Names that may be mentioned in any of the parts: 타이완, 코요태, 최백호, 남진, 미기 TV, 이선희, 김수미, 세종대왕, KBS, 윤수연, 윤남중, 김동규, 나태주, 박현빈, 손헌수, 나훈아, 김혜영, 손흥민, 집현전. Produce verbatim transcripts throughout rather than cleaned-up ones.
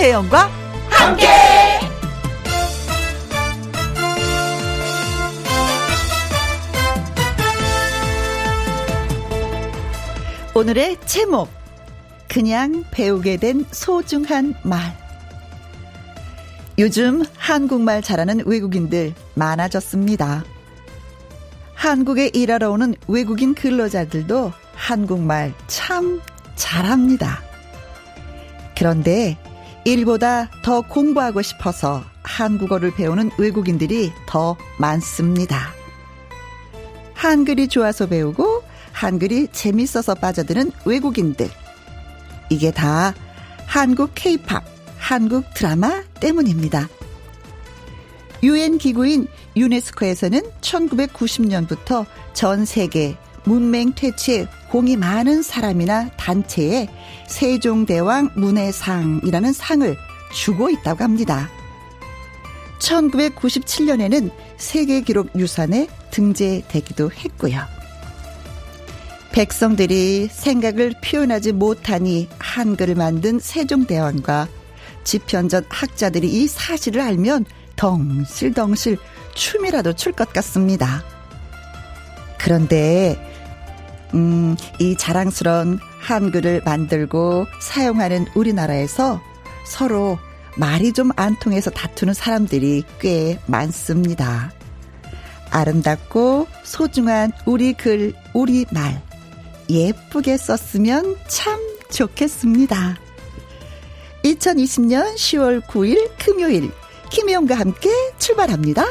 김혜영과 함께. 오늘의 제목, 그냥 배우게 된 소중한 말. 요즘 한국말 잘하는 외국인들 많아졌습니다. 한국에 일하러 오는 외국인 근로자들도 한국말 참 잘합니다. 그런데 일보다 더 공부하고 싶어서 한국어를 배우는 외국인들이 더 많습니다. 한글이 좋아서 배우고 한글이 재밌어서 빠져드는 외국인들. 이게 다 한국 케이팝, 한국 드라마 때문입니다. 유엔 기구인 유네스코에서는 천구백구십 년부터 전 세계 문맹 퇴치에 공이 많은 사람이나 단체에 세종대왕 문해상이라는 상을 주고 있다고 합니다. 천구백구십칠 년에는 세계기록 유산에 등재되기도 했고요. 백성들이 생각을 표현하지 못하니 한글을 만든 세종대왕과 집현전 학자들이 이 사실을 알면 덩실덩실 춤이라도 출 것 같습니다. 그런데 음, 이 자랑스러운 한글을 만들고 사용하는 우리나라에서 서로 말이 좀 안 통해서 다투는 사람들이 꽤 많습니다. 아름답고 소중한 우리 글, 우리 말 예쁘게 썼으면 참 좋겠습니다. 이천이십 년 시월 구일 금요일, 김혜영과 함께 출발합니다.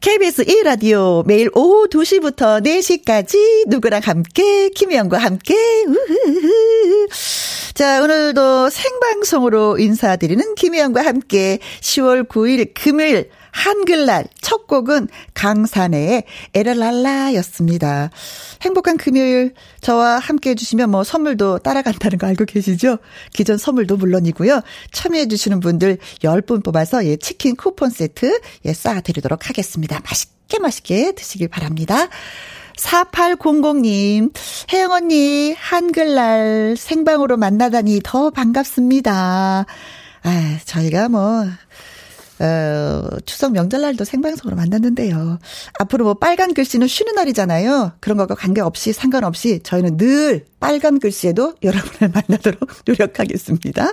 케이비에스 일 라디오 매일 오후 두 시부터 네 시까지 누구랑 함께, 김혜영과 함께. 우후후. 자, 오늘도 생방송으로 인사드리는 김혜영과 함께. 시월 구일 금요일 한글날 첫 곡은 강산의 에랄랄라였습니다. 행복한 금요일, 저와 함께 해주시면 뭐 선물도 따라간다는 거 알고 계시죠? 기존 선물도 물론이고요. 참여해주시는 분들 열 분 뽑아서 예, 치킨 쿠폰 세트 예, 쌓아드리도록 하겠습니다. 맛있게 맛있게 드시길 바랍니다. 사팔공공 님, 혜영 언니 한글날 생방으로 만나다니 더 반갑습니다. 아, 저희가 뭐 어, 추석 명절날도 생방송으로 만났는데요. 앞으로 뭐 빨간 글씨는 쉬는 날이잖아요. 그런 것과 관계없이, 상관없이 저희는 늘 빨간 글씨에도 여러분을 만나도록 노력하겠습니다.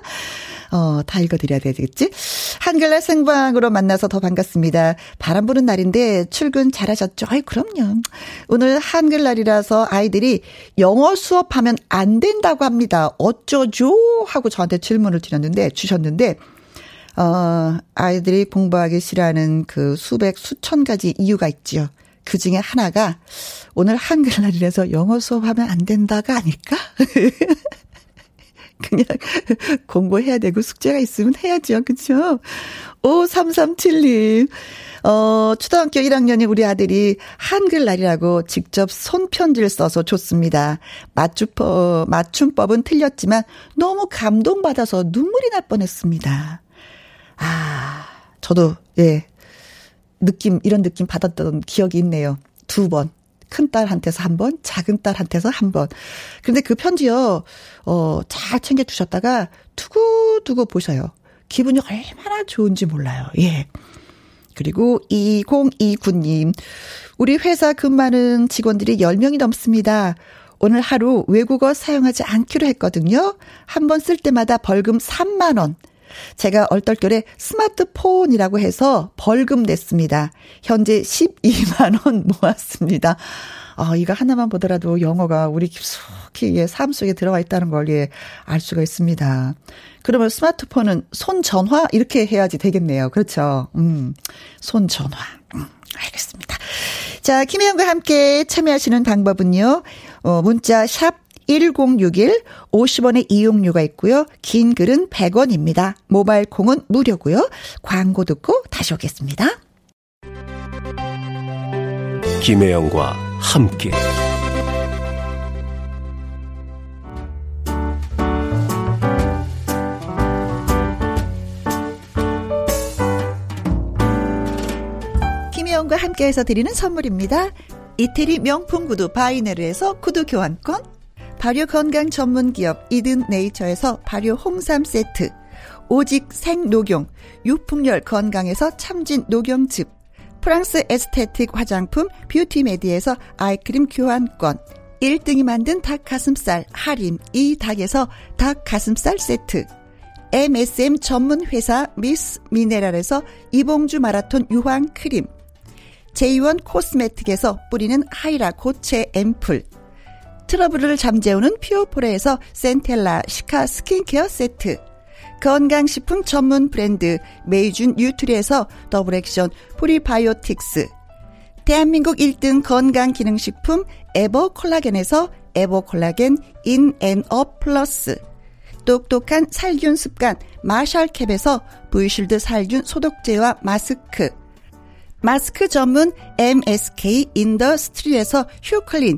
어, 다 읽어드려야 되겠지? 한글날 생방으로 만나서 더 반갑습니다. 바람 부는 날인데 출근 잘하셨죠? 아이, 그럼요. 오늘 한글날이라서 아이들이 영어 수업하면 안 된다고 합니다. 어쩌죠? 하고 저한테 질문을 드렸는데, 주셨는데, 어, 아이들이 공부하기 싫어하는 그 수백, 수천 가지 이유가 있지요. 그 중에 하나가 오늘 한글날이라서 영어 수업하면 안 된다가 아닐까? 그냥 공부해야 되고 숙제가 있으면 해야죠. 그렇죠? 오삼삼칠 님. 어, 초등학교 일 학년인 우리 아들이 한글날이라고 직접 손편지를 써서 줬습니다. 맞춤법, 맞춤법은 틀렸지만 너무 감동받아서 눈물이 날 뻔했습니다. 아, 저도, 예, 느낌, 이런 느낌 받았던 기억이 있네요. 두 번. 큰 딸한테서 한 번, 작은 딸한테서 한 번. 그런데 그 편지요, 어, 잘 챙겨주셨다가 두고두고 보셔요. 기분이 얼마나 좋은지 몰라요. 예. 그리고 이공이구 님, 우리 회사 근무하는 직원들이 열 명이 넘습니다. 오늘 하루 외국어 사용하지 않기로 했거든요. 한 번 쓸 때마다 벌금 삼만 원. 제가 얼떨결에 스마트폰이라고 해서 벌금 냈습니다. 현재 십이만 원 모았습니다. 아, 이거 하나만 보더라도 영어가 우리 깊숙이 예, 삶 속에 들어와 있다는 걸 예, 알 수가 있습니다. 그러면 스마트폰은 손전화 이렇게 해야지 되겠네요. 그렇죠? 음, 손전화. 음, 알겠습니다. 자, 김혜영과 함께 참여하시는 방법은요. 어, 문자 샵 일공육일 오십 원의 이용료가 있고요. 긴 글은 백 원입니다. 모바일 콩은 무료고요. 광고 듣고 다시 오겠습니다. 김혜영과 함께 김혜영과 함께해서 드리는 선물입니다. 이태리 명품 구두 바이네르에서 구두 교환권, 발효 건강 전문 기업 이든 네이처에서 발효 홍삼 세트, 오직 생녹용 유풍열 건강에서 참진 녹용즙, 프랑스 에스테틱 화장품 뷰티메디에서 아이크림 교환권, 일 등이 만든 닭가슴살 할인 이 닭에서 닭가슴살 세트, 엠에스엠 전문회사 미스 미네랄에서 이봉주 마라톤 유황 크림, 제이원 코스메틱에서 뿌리는 하이라 고체 앰플, 트러블을 잠재우는 피오포레에서 센텔라 시카 스킨케어 세트, 건강식품 전문 브랜드 메이준 뉴트리에서 더블 액션 프리바이오틱스, 대한민국 일 등 건강기능식품 에버 콜라겐에서 에버 콜라겐 인앤업 플러스, 똑똑한 살균습관 마샬캡에서 브이실드 살균 소독제와 마스크, 마스크 전문 엠에스케이 인더스트리에서 휴클린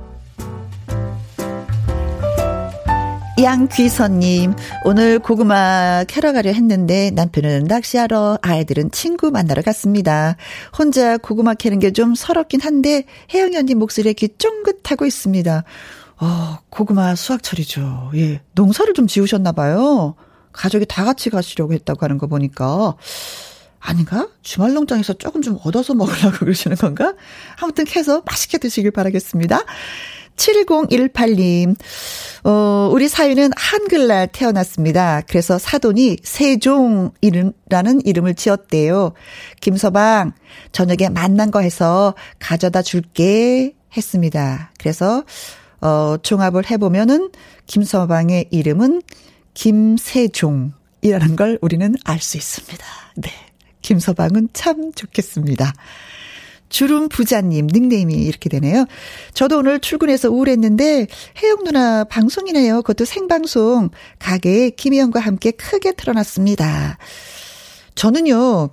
양귀선님, 오늘 고구마 캐러 가려 했는데 남편은 낚시하러, 아이들은 친구 만나러 갔습니다. 혼자 고구마 캐는 게 좀 서럽긴 한데 혜영이 언니 목소리에 귀 쫑긋하고 있습니다. 어, 고구마 수확철이죠. 예, 농사를 좀 지으셨나 봐요. 가족이 다 같이 가시려고 했다고 하는 거 보니까. 아닌가? 주말 농장에서 조금 좀 얻어서 먹으려고 그러시는 건가? 아무튼 캐서 맛있게 드시길 바라겠습니다. 칠공일팔 님, 어, 우리 사위는 한글날 태어났습니다. 그래서 사돈이 세종이라는 이름을 지었대요. 김서방, 저녁에 만난 거 해서 가져다 줄게 했습니다. 그래서, 어, 종합을 해보면은 김서방의 이름은 김세종이라는 걸 우리는 알 수 있습니다. 네. 김서방은 참 좋겠습니다. 주름 부자님, 닉네임이 이렇게 되네요. 저도 오늘 출근해서 우울했는데 혜영 누나 방송이네요. 그것도 생방송. 가게에 김혜영과 함께 크게 틀어놨습니다. 저는요,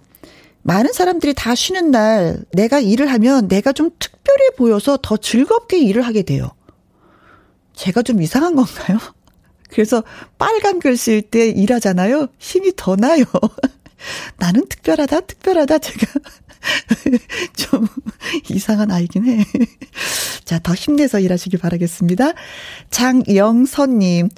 많은 사람들이 다 쉬는 날 내가 일을 하면 내가 좀 특별해 보여서 더 즐겁게 일을 하게 돼요. 제가 좀 이상한 건가요? 그래서 빨간 글씨일 때 일하잖아요. 힘이 더 나요. 나는 특별하다, 특별하다. 제가 좀 이상한 아이긴 해. 자, 더 힘내서 일하시길 바라겠습니다. 장영선님,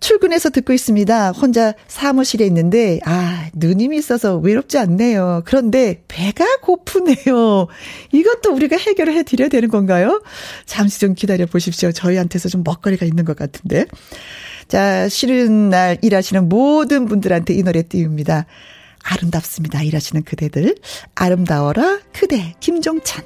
출근해서 듣고 있습니다. 혼자 사무실에 있는데 아, 누님이 있어서 외롭지 않네요. 그런데 배가 고프네요. 이것도 우리가 해결을 해드려야 되는 건가요? 잠시 좀 기다려 보십시오. 저희한테서 좀 먹거리가 있는 것 같은데. 자, 쉬는 날 일하시는 모든 분들한테 이 노래 띄웁니다. 아름답습니다. 일하시는 그대들. 아름다워라 그대. 김종찬.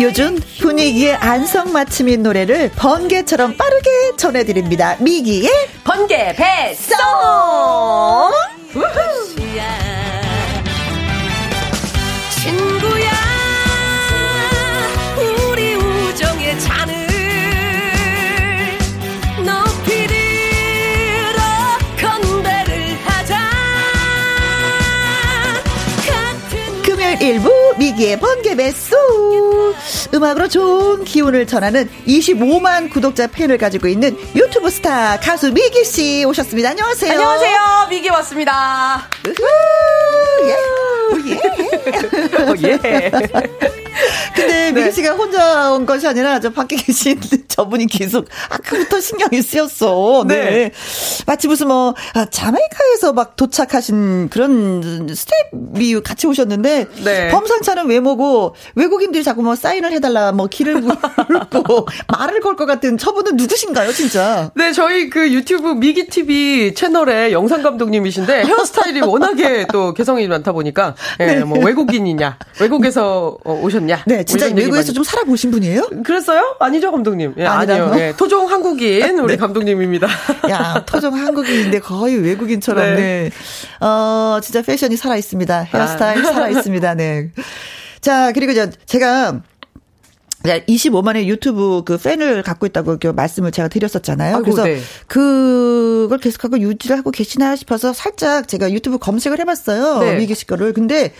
요즘 분위기에 안성맞춤인 노래를 번개처럼 빠르게 전해드립니다. 미기의 번개 배송! 친구야, 우리 우정의 잔을 높이리 토요일 일부 미기의 번개배수 음악으로 좋은 기운을 전하는 이십오만 구독자 팬을 가지고 있는 유튜브 스타 가수 미기씨 오셨습니다. 안녕하세요. 안녕하세요. 미기 왔습니다. 우후, 예. 예. 예. 근데 미기 씨가 혼자 온 것이 아니라 저 밖에 계신 저분이 계속 아까부터 신경이 쓰였어. 네. 네. 마치 무슨 뭐 자메이카에서 막 도착하신 그런 스텝이 같이 오셨는데 네. 범상치 않은 외모고 외국인들이 자꾸 뭐 사인을 해달라 뭐 길을 물고 말을 걸 것 같은 저분은 누구신가요, 진짜? 네, 저희 그 유튜브 미기 티비 채널의 영상 감독님이신데 헤어스타일이 워낙에 또 개성이 많다 보니까 네, 네. 뭐 외국인이냐, 외국에서 오셨냐? 네, 진짜 외국에서 많이... 좀 살아보신 분이에요? 그랬어요? 아니죠, 감독님. 예, 아니요. 예, 토종 한국인 우리 네. 감독님입니다. 야, 토종 한국인인데 거의 외국인처럼. 네. 네. 어, 진짜 패션이 살아 있습니다. 헤어스타일 아. 살아 있습니다. 네. 자, 그리고 저 제가 이십오만의 유튜브 그 팬을 갖고 있다고 말씀을 제가 드렸었잖아요. 아이고, 그래서 네. 그걸 계속하고 유지를 하고 계시나 싶어서 살짝 제가 유튜브 검색을 해봤어요. 네. 미기 씨 거를. 근데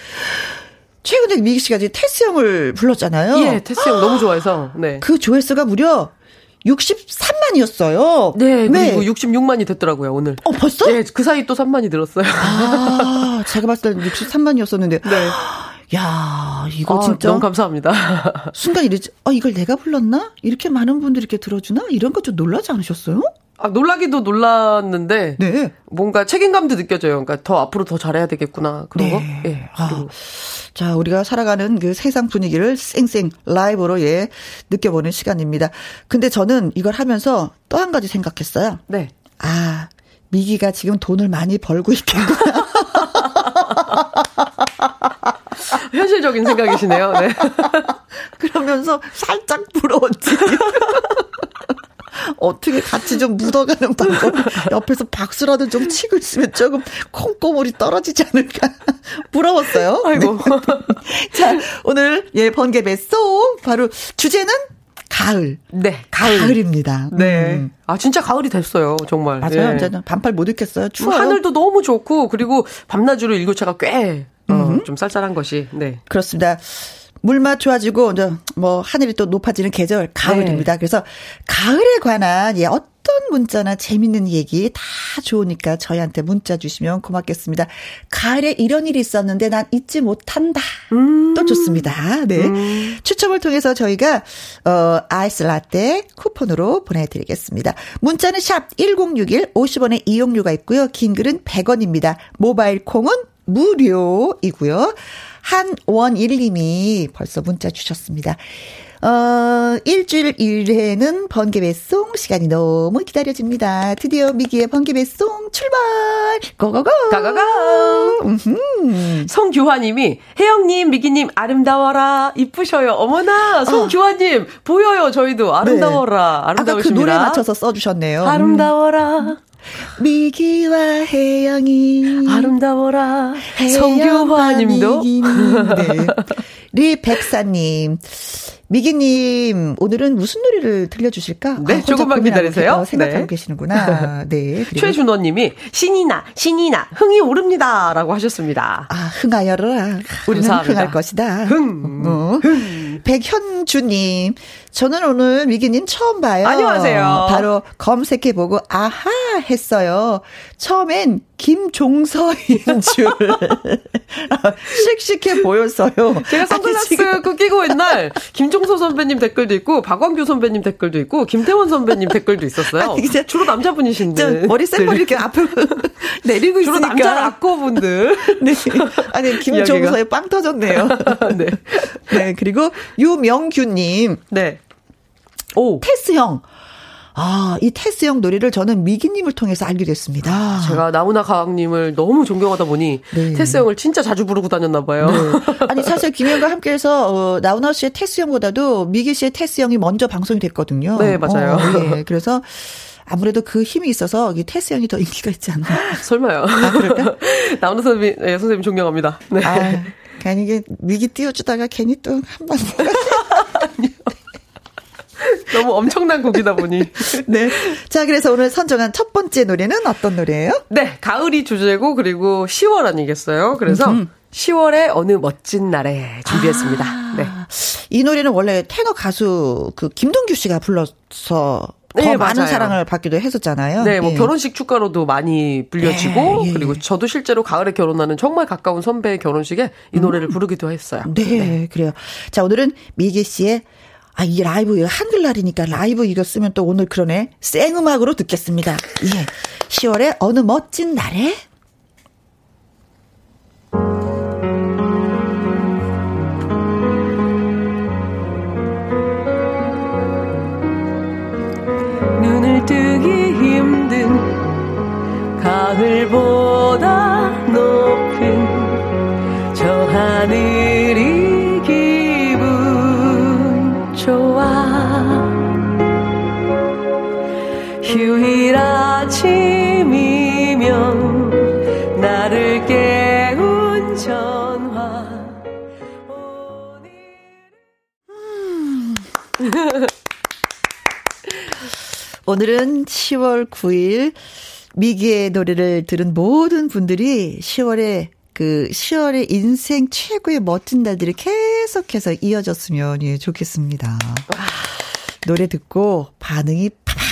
최근에 미기 씨가 이제 테스 형을 불렀잖아요. 예, 테스 형 너무 좋아해서. 네. 그 조회수가 무려 육십삼만이었어요. 네, 그리고 네. 육십육만이 됐더라고요, 오늘. 어, 벌써? 네, 그 사이 또 삼만이 늘었어요. 아, 제가 봤을 때 육십삼만이었었는데. 네. 야, 이거 아, 진짜 너무 감사합니다. 순간 이랬지. 아, 이걸 내가 불렀나? 이렇게 많은 분들이 이렇게 들어주나? 이런 거 좀 놀라지 않으셨어요? 아, 놀라기도 놀랐는데 네. 뭔가 책임감도 느껴져요. 그러니까 더 앞으로 더 잘해야 되겠구나 그런 네. 거. 예. 아, 자, 우리가 살아가는 그 세상 분위기를 쌩쌩 라이브로 예 느껴보는 시간입니다. 근데 저는 이걸 하면서 또 한 가지 생각했어요. 네. 아, 미기가 지금 돈을 많이 벌고 있겠구나. 현실적인 생각이시네요. 네. 그러면서 살짝 부러웠지. 어떻게 같이 좀 묻어가는 방법. 옆에서 박수라도 좀 치고 있으면 조금 콩고물이 떨어지지 않을까. 부러웠어요. 아이고. 네. 자, 오늘 예 번개배송 바로 주제는 가을. 네, 가을. 가을입니다. 네. 음. 아, 진짜 가을이 됐어요, 정말. 맞아요. 예. 이제는 반팔 못 입겠어요. 추워요. 하늘도 너무 좋고 그리고 밤낮으로 일교차가 꽤 어, 좀 쌀쌀한 것이. 네. 그렇습니다. 물맛 좋아지고 이제 뭐 하늘이 또 높아지는 계절 가을입니다. 네. 그래서 가을에 관한 예 어떤 문자나 재밌는 얘기 다 좋으니까 저희한테 문자 주시면 고맙겠습니다. 가을에 이런 일이 있었는데 난 잊지 못한다. 음. 또 좋습니다. 네. 음. 추첨을 통해서 저희가 어 아이스 라떼 쿠폰으로 보내드리겠습니다. 문자는 샵 일공육일 오십 원의 이용료가 있고요. 긴 글은 백 원입니다. 모바일 콩은 무료이고요. 한원일님이 벌써 문자 주셨습니다. 어, 일주일 일회는 번개배송 시간이 너무 기다려집니다. 드디어 미기의 번개배송 출발! 고고고! 가가가! 송규화님이, 혜영님, 미기님, 아름다워라. 이쁘셔요. 어머나! 송규화님, 어. 보여요, 저희도. 아름다워라. 네. 아름다우십니다. 아까 그 노래 맞춰서 써주셨네요. 아름다워라. 음. 미기와 혜영이 아름다워라. 성규화님도 네. 리백사님 미기님 오늘은 무슨 노래를 들려주실까? 네, 아, 조금만 기다리세요. 생각하고 네. 계시는구나. 네. 최준호님이 신이나 신이나 흥이 오릅니다라고 하셨습니다. 아, 흥하여라. 우리는 흥할 것이다. 흥. 어. 흥. 백현주님 저는 오늘 미기님 처음 봐요. 안녕하세요. 바로 검색해보고 아하 했어요. 처음엔 김종서인 줄 씩씩해 보였어요. 제가 선글라스 그 끼고 옛날 김종서 선배님 댓글도 있고 박광규 선배님 댓글도 있고 김태원 선배님 댓글도 있었어요. 아니, 주로 남자분이신데 머리 쌩머리 이렇게 앞으로 내리고 주로 있으니까 주로 남자 락커분들. 네. 아니 김종서에 빵 터졌네요. 네. 네. 그리고 유명규님. 네. 오. 테스 형. 아, 이 테스 형 노래를 저는 미기님을 통해서 알게 됐습니다. 아, 제가 나훈아 가왕님을 너무 존경하다 보니 네. 테스 형을 진짜 자주 부르고 다녔나 봐요. 네. 아니 사실 김혜영과 함께해서 어, 나훈아 씨의 테스 형보다도 미기 씨의 테스 형이 먼저 방송이 됐거든요. 네, 맞아요. 어, 네. 그래서 아무래도 그 힘이 있어서 이 테스 형이 더 인기가 있지 않나. 설마요. 아, 그럴까? 나훈아 선생님, 네, 선생님 존경합니다. 네. 아, 괜히 이게 미기 띄워주다가 괜히 또 한 번. 너무 엄청난 곡이다 보니. 네. 자, 그래서 오늘 선정한 첫 번째 노래는 어떤 노래예요? 네. 가을이 주제고, 그리고 시월 아니겠어요? 그래서 시월의 어느 멋진 날에 준비했습니다. 아, 네. 이 노래는 원래 테너 가수 그 김동규 씨가 불러서 더 네, 많은 맞아요. 사랑을 받기도 했었잖아요. 네, 뭐 예. 결혼식 축가로도 많이 불려지고 예, 예. 그리고 저도 실제로 가을에 결혼하는 정말 가까운 선배의 결혼식에 이 노래를 음. 부르기도 했어요. 네, 네, 그래요. 자, 오늘은 미기 씨의 아, 이 라이브 한글날이니까 라이브 이거 쓰면 또 오늘 그러네. 생음악으로 듣겠습니다. 예, 시월의 어느 멋진 날에. 눈을 뜨기 힘든 가을보다 높은 저 하늘이 기분 좋아. 휴일 아침이면 나를 깨운 전화. 오늘은 오늘은 시월 구일 미기의 노래를 들은 모든 분들이 시월에 그 시월의 인생 최고의 멋진 날들이 계속해서 이어졌으면 예, 좋겠습니다. 노래 듣고 반응이 팍팍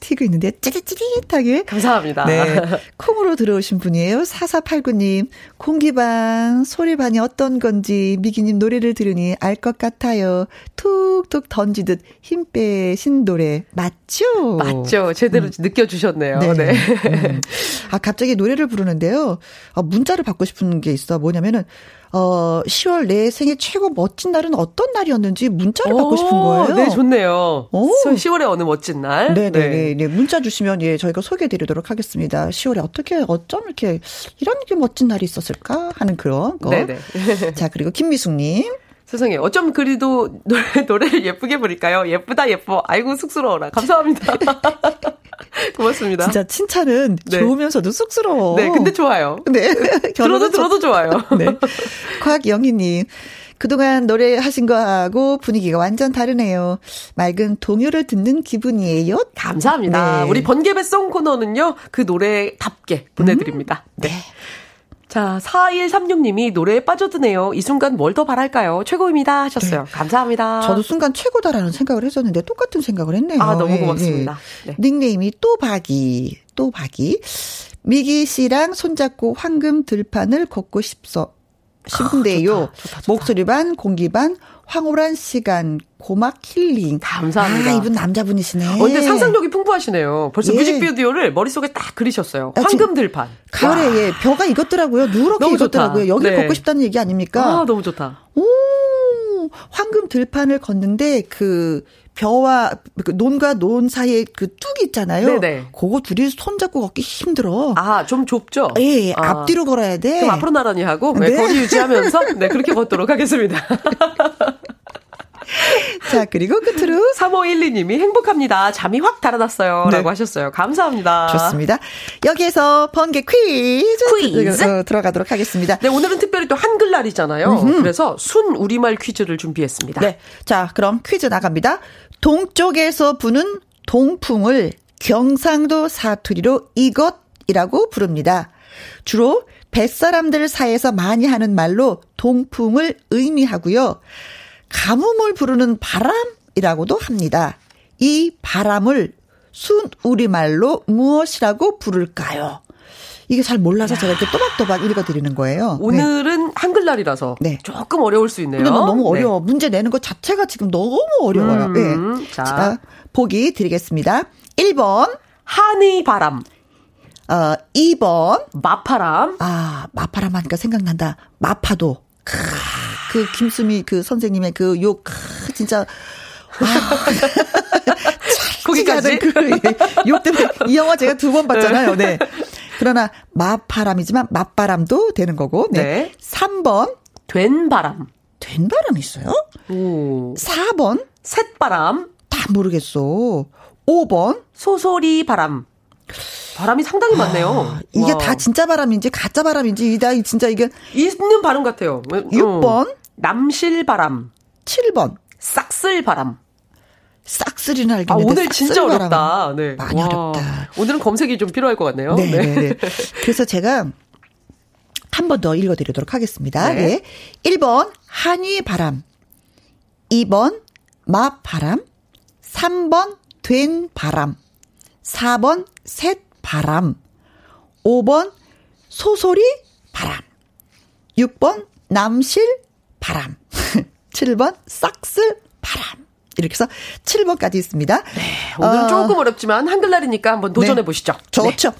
튀고 있는데 찌릿찌릿하게 감사합니다. 네, 콩으로 들어오신 분이에요. 사사팔구 님 공기반 소리반이 어떤 건지 미기님 노래를 들으니 알 것 같아요. 툭툭 던지듯 힘 빼신 노래 맞죠? 맞죠. 제대로 음. 느껴주셨네요. 네. 네. 음. 아 갑자기 노래를 부르는데요. 아, 문자를 받고 싶은 게 있어. 뭐냐면은 어, 시월 내 생애 최고 멋진 날은 어떤 날이었는지 문자를 오, 받고 싶은 거예요. 네, 좋네요. 오. 시월의 어느 멋진 날. 네네. 네. 네, 문자 주시면 예, 저희가 소개해드리도록 하겠습니다. 시월에 어떻게, 어쩜 이렇게, 이런 게 멋진 날이 있었을까 하는 그런 거. 네네. 자, 그리고 김미숙님. 세상에, 어쩜 그리도 노래, 노래를 예쁘게 부를까요? 예쁘다, 예뻐. 아이고, 쑥스러워라. 감사합니다. 고맙습니다. 진짜 칭찬은 네. 좋으면서도 쑥스러워. 네, 근데 좋아요. 네. 들어도 들어도 좋아요. 네. 곽영희님. 그동안 노래하신 거하고 분위기가 완전 다르네요. 맑은 동요를 듣는 기분이에요. 감사합니다. 네. 우리 번개배송 코너는요. 그 노래답게 보내드립니다. 음? 네. 네. 자, 사일삼육 님이 노래에 빠져드네요. 이 순간 뭘 더 바랄까요? 최고입니다 하셨어요. 네. 감사합니다. 저도 순간 최고다라는 생각을 했었는데 똑같은 생각을 했네요. 아, 너무 고맙습니다. 네, 네. 네. 닉네임이 또 박이, 또 박이. 미기 씨랑 손잡고 황금 들판을 걷고 싶어, 싶은데요. 아, 좋다, 좋다, 좋다. 목소리 반, 공기 반, 황홀한 시간, 고막 힐링. 감사합니다. 아, 이분 남자분이시네. 어, 근데 상상력이 풍부하시네요. 벌써 예. 뮤직비디오를 머릿속에 딱 그리셨어요. 아, 황금 들판. 가을에 예, 벼가 익었더라고요. 누렇게 익었더라고요. 여기를 네. 걷고 싶다는 얘기 아닙니까? 아, 너무 좋다. 오, 황금 들판을 걷는데 그 벼와 논과 논 사이에 그 뚝이 있잖아요. 네네. 그거 둘이 손잡고 걷기 힘들어. 아, 좀 좁죠? 예, 예. 아. 앞뒤로 걸어야 돼. 그럼 앞으로 나란히 하고 네. 네, 거리 유지하면서 네, 그렇게 걷도록 하겠습니다. 자, 그리고 끝으로 삼오일이 님이 행복합니다. 잠이 확 달아났어요. 네. 라고 하셨어요. 감사합니다. 좋습니다. 여기에서 번개 퀴즈, 퀴즈. 들어가도록 하겠습니다. 네, 오늘은 특별히 또 한글날이잖아요. 음흠. 그래서 순 우리말 퀴즈를 준비했습니다. 네. 자, 그럼 퀴즈 나갑니다. 동쪽에서 부는 동풍을 경상도 사투리로 이것이라고 부릅니다. 주로 뱃사람들 사이에서 많이 하는 말로 동풍을 의미하고요. 가뭄을 부르는 바람이라고도 합니다. 이 바람을 순 우리말로 무엇이라고 부를까요? 이게 잘 몰라서 제가 이렇게 또박또박 읽어드리는 거예요. 오늘은 네. 한글날이라서 네. 조금 어려울 수 있네요. 근데 너무 어려워. 네. 문제 내는 것 자체가 지금 너무 어려워요. 음, 네. 자. 자, 보기 드리겠습니다. 일 번 한의바람, 어, 이 번 마파람. 아, 마파람 하니까 생각난다. 마파도. 크. 그 김수미 그 선생님의 그 욕 진짜 와. 거기까지 그 욕 때문에 이 영화 제가 두 번 봤잖아요. 네. 그러나 마바람이지만 맞바람도 되는 거고. 네. 네. 삼 번 된바람. 된바람 있어요? 오. 사 번 쇳바람. 다 모르겠어. 오 번 소소리 바람. 바람이 상당히 많네요. 아, 이게 와. 다 진짜 바람인지 가짜 바람인지 이다 진짜 이게 있는 바람 같아요. 육 번 어. 남실바람. 칠 번 싹쓸바람. 싹쓸이나 알겠는데. 아, 오늘 진짜 어렵다. 네. 많이 와. 어렵다. 오늘은 검색이 좀 필요할 것 같네요. 네. 그래서 제가 한 번 더 읽어드리도록 하겠습니다. 네. 네. 일 번 한위 바람, 이 번 마바람, 삼 번 된 바람, 사 번 셋 바람, 오 번 소소리 바람, 육 번 남실 바람, 칠 번 싹쓸 바람. 이렇게 해서 칠 번까지 있습니다. 네, 오늘은 어, 조금 어렵지만 한글날이니까 한번 도전해 보시죠. 네, 좋죠. 네.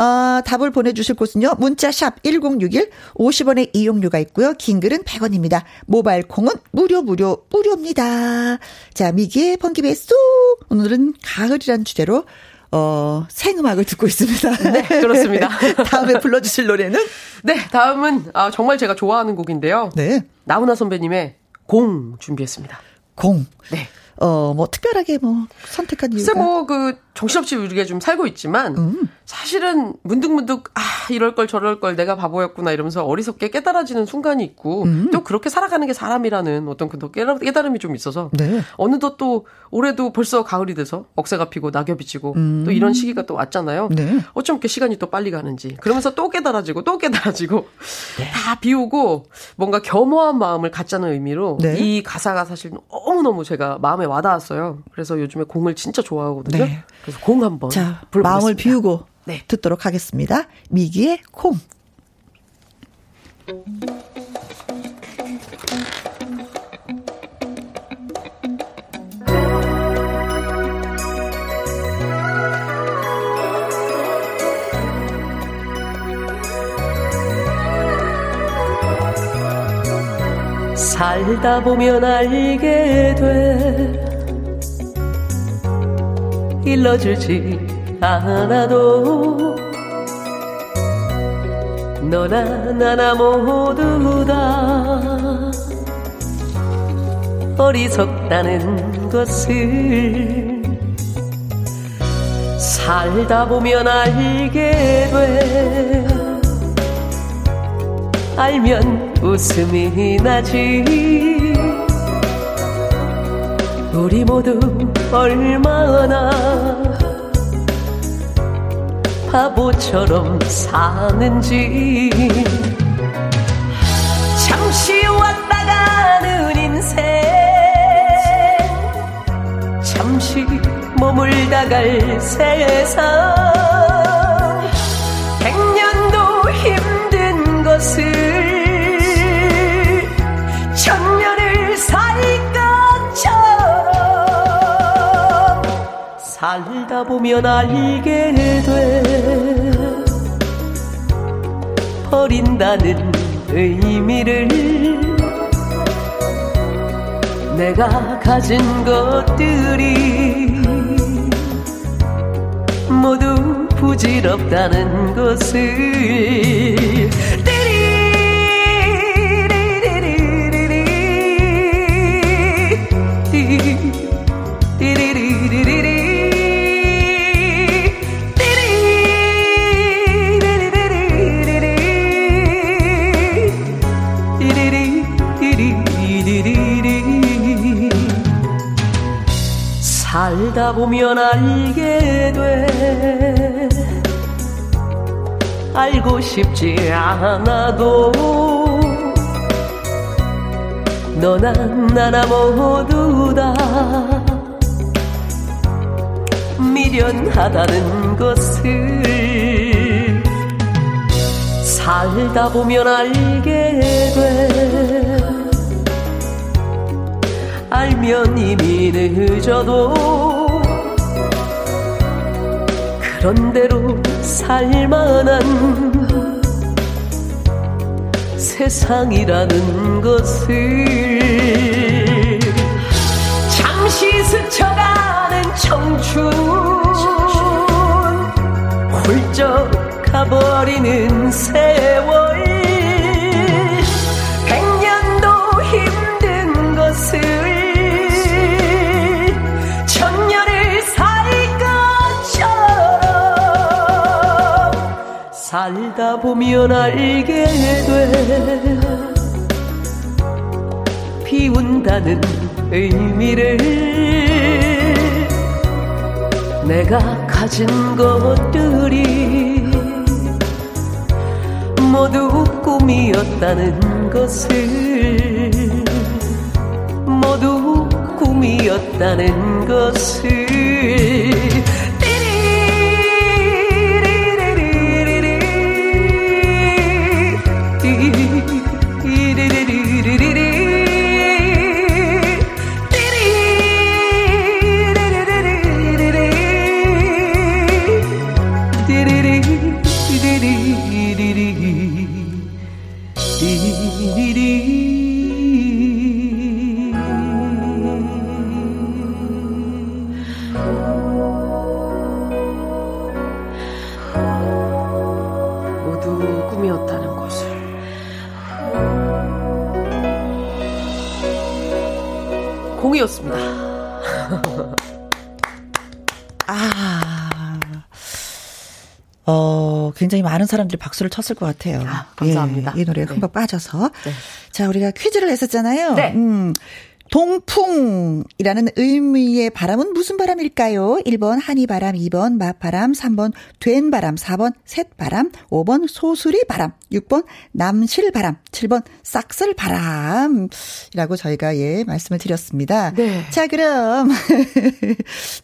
어, 답을 보내주실 곳은요. 문자샵 일공육일 오십 원의 이용료가 있고요. 긴 글은 백 원입니다. 모바일 콩은 무료 무료 무료입니다. 자, 미기의 번기배 쏙. 오늘은 가을이란 주제로 어, 생음악을 듣고 있습니다. 네, 그렇습니다. 다음에 불러주실 노래는? 네, 다음은 아, 정말 제가 좋아하는 곡인데요. 네, 나훈아 선배님의 공 준비했습니다. 공. 네. 어, 뭐, 특별하게 뭐, 선택한 이유가. 글쎄, 뭐, 그, 정신없이 우리가 좀 살고 있지만, 음. 사실은 문득문득, 아, 이럴 걸 저럴 걸 내가 바보였구나 이러면서 어리석게 깨달아지는 순간이 있고, 음. 또 그렇게 살아가는 게 사람이라는 어떤 그 깨달음이 좀 있어서, 네. 어느덧 또 올해도 벌써 가을이 돼서 억새가 피고 낙엽이 지고, 음. 또 이런 시기가 또 왔잖아요. 네. 어쩜 이렇게 시간이 또 빨리 가는지. 그러면서 또 깨달아지고, 또 깨달아지고, 네. 다 비우고, 뭔가 겸허한 마음을 갖자는 의미로, 네. 이 가사가 사실 너무너무 제가 마음에 와닿았어요. 그래서 요즘에 공을 진짜 좋아하거든요. 네. 그래서 공 한번 자, 불러보겠습니다. 마음을 비우고 네. 듣도록 하겠습니다. 미기의 공. 살다 보면 알게 돼. 일러주지 않아도 너나 나나 모두 다 어리석다는 것을 살다 보면 알게 돼. 알면 웃음이 나지. 우리 모두 얼마나 바보처럼 사는지. 잠시 왔다 가는 인생, 잠시 머물다 갈 세상. 백년도 힘든 것을 살다 보면 알게 돼. 버린다는 의미를 내가 가진 것들이 모두 부질없다는 것을. 살다 보면 알게 돼. 알고 싶지 않아도 너나 나나 모두 다 미련하다는 것을 살다 보면 알게 돼. 알면 이미 늦어도 그런대로 살만한 세상이라는 것을. 잠시 스쳐가는 청춘, 훌쩍 가버리는 세월. 백년도 힘든 것을 살다 보면 알게 돼. 비운다는 의미를 내가 가진 것들이 모두 꿈이었다는 것을 모두 꿈이었다는 것을 공이었습니다. 아, 어, 굉장히 많은 사람들이 박수를 쳤을 것 같아요. 아, 감사합니다. 예, 이 노래에 흠뻑 네. 빠져서. 네. 자, 우리가 퀴즈를 했었잖아요. 네. 음, 동풍이라는 의미의 바람은 무슨 바람일까요? 일 번 한이바람, 이 번 맞바람, 삼 번 된바람, 사 번 셋바람, 오 번 소수리바람, 육 번 남실바람, 칠 번 싹슬바람이라고 저희가 예 말씀을 드렸습니다. 네. 자, 그럼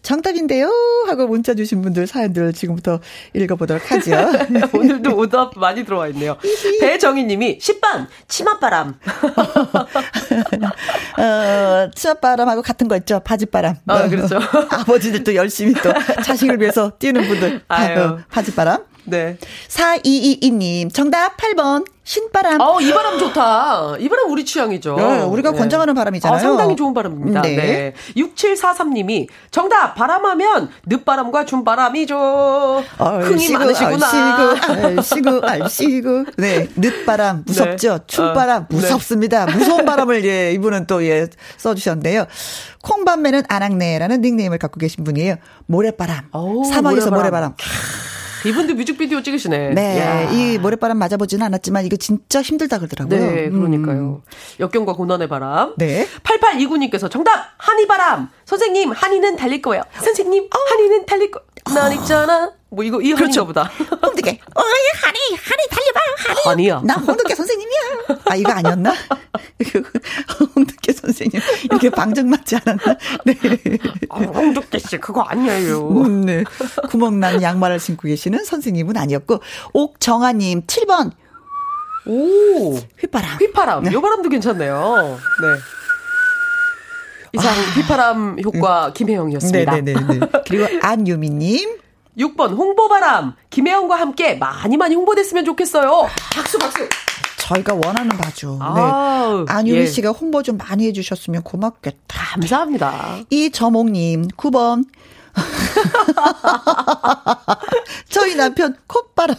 정답인데요 하고 문자 주신 분들 사연들 지금부터 읽어보도록 하죠. 오늘도 오답 많이 들어와 있네요. 배정희 님이 십 번 치맛바람. 어, 어, 치맛바람하고 같은 거 있죠. 바짓바람. 아, 그렇죠. 아버지들 또 열심히 또 자식을 위해서 뛰는 분들. 아유. 바짓바람. 네. 사이이이 님, 정답 팔 번, 신바람. 어, 이 바람 좋다. 이 바람 우리 취향이죠. 네, 우리가 네. 권장하는 바람이잖아요. 아, 상당히 좋은 바람입니다. 네. 네. 육칠사삼 님이, 정답, 바람하면 늦바람과 준바람이죠. 흥이 많으시구나. 알씨구, 알씨구, 알씨구. 네, 늦바람, 무섭죠. 네. 춘바람, 무섭습니다. 네. 무서운 바람을, 예, 이분은 또, 예, 써주셨는데요. 콩밤매는 안악내라는 닉네임을 갖고 계신 분이에요. 모래바람. 오, 사막에서 모래바람. 모래바람. 이분도 뮤직비디오 찍으시네. 네. 야. 이 모래바람 맞아보지는 않았지만 이거 진짜 힘들다 그러더라고요. 네. 그러니까요. 음. 역경과 고난의 바람. 네. 팔팔이구 님께서 정답! 한이바람! 선생님, 한이는 달릴 거예요. 선생님, 어. 한이는 달릴 거. 어. 난 있잖아. 뭐 이거, 이 그렇죠. 한이보다. 홈드게. 어이, 한이! 한이 달려봐! 한이! 한이야. 나 홈드게 선생님이야. 아, 이거 아니었나? 홈드게 선생님. 이게 방정 맞지 않았나? 네. 아, 홈드게 씨, 그거 아니에요. 음, 네. 구멍난 양말을 신고 계시는 선생님은 아니었고. 옥정아님, 칠 번. 오. 휘파람. 휘파람. 네. 요 바람도 괜찮네요. 네. 이상, 아. 휘파람 효과 김혜영이었습니다. 네네네. 그리고 안유미님. 육 번 홍보바람. 김혜영과 함께 많이 많이 홍보됐으면 좋겠어요. 박수 박수. 저희가 원하는 바죠. 아, 네. 안유미 예. 씨가 홍보 좀 많이 해주셨으면 고맙겠다. 감사합니다. 이저몽님 구 번. 저희 남편 콧바람.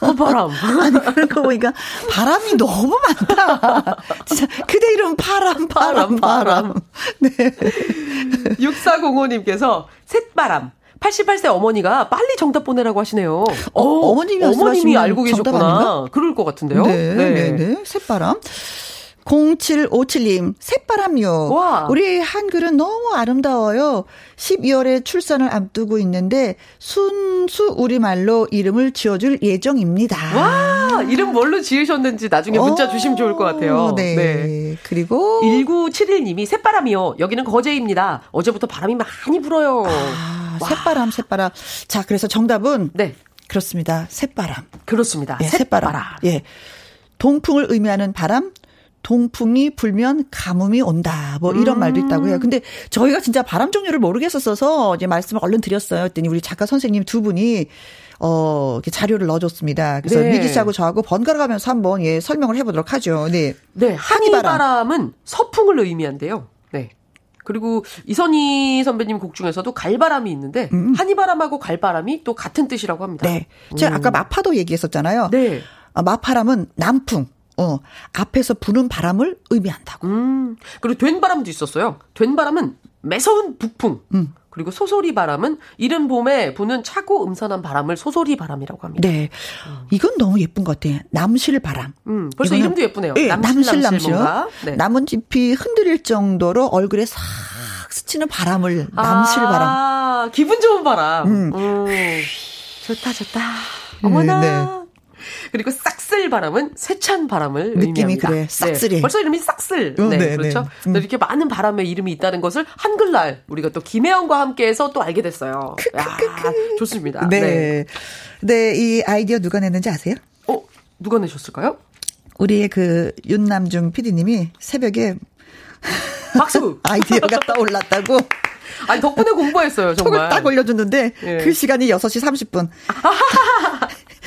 콧바람. 아니 그러고 보니까 바람이 너무 많다. 진짜 그대 이름 바람 바람 바람. 네. 육사공오 님께서 셋바람. 팔십팔 세 어머니가 빨리 정답 보내라고 하시네요. 어, 어, 어머님이, 어머님이 알고 계셨구나. 그럴 것 같은데요. 네, 네. 네, 네. 새바람. 공칠오칠 님, 새바람요. 와. 우리 한글은 너무 아름다워요. 십이월에 출산을 앞두고 있는데 순수 우리말로 이름을 지어줄 예정입니다. 와, 이름 뭘로 지으셨는지 나중에 문자 오, 주시면 좋을 것 같아요. 네. 네. 그리고 일구칠일 님이 새바람이요. 여기는 거제입니다. 어제부터 바람이 많이 불어요. 아, 새바람, 새바람. 자, 그래서 정답은 네. 그렇습니다. 새바람. 그렇습니다. 예, 새바람. 새바람. 예. 동풍을 의미하는 바람. 동풍이 불면 가뭄이 온다. 뭐 이런 음. 말도 있다고 해요. 근데 저희가 진짜 바람 종류를 모르겠었어서 이제 말씀을 얼른 드렸어요. 그랬더니 우리 작가 선생님 두 분이 어, 이렇게 자료를 넣어줬습니다. 그래서 네. 미기 씨하고 저하고 번갈아 가면서 한번 예, 설명을 해보도록 하죠. 네. 네. 한이바람은 서풍을 의미한대요. 네. 그리고 이선희 선배님 곡 중에서도 갈바람이 있는데 음. 한이바람하고 갈바람이 또 같은 뜻이라고 합니다. 네. 제가 음. 아까 마파도 얘기했었잖아요. 네. 아, 마파람은 남풍. 어, 앞에서 부는 바람을 의미한다고. 음, 그리고 된바람도 있었어요. 된바람은 매서운 북풍. 음. 그리고 소소리 바람은 이른 봄에 부는 차고 음산한 바람을 소소리 바람이라고 합니다. 네. 음. 이건 너무 예쁜 것 같아요. 남실 바람. 음, 벌써 이거는, 이름도 예쁘네요. 네, 남실, 남실, 남실. 남실. 네. 남은 잎이 흔들릴 정도로 얼굴에 싹 스치는 바람을, 남실 바람. 아, 기분 좋은 바람. 음. 음. 좋다, 좋다. 어머나. 네, 네. 그리고 싹쓸 바람은 세찬 바람을 느낌이 의미합니다. 그래. 싹쓸이. 네. 벌써 이름이 싹쓸. 어, 네, 네, 그렇죠. 네. 음. 이렇게 많은 바람의 이름이 있다는 것을 한글날 우리가 또 김혜영과 함께해서 또 알게 됐어요. 야, 좋습니다. 네. 네. 네, 이 아이디어 누가 냈는지 아세요? 어, 누가 내셨을까요? 우리의 그 윤남중 피디님이 새벽에 박수 아이디어가 떠올랐다고. 아니 덕분에 공부했어요 정말. 톡을 딱 올려줬는데 예. 그 시간이 여섯 시 삼십 분.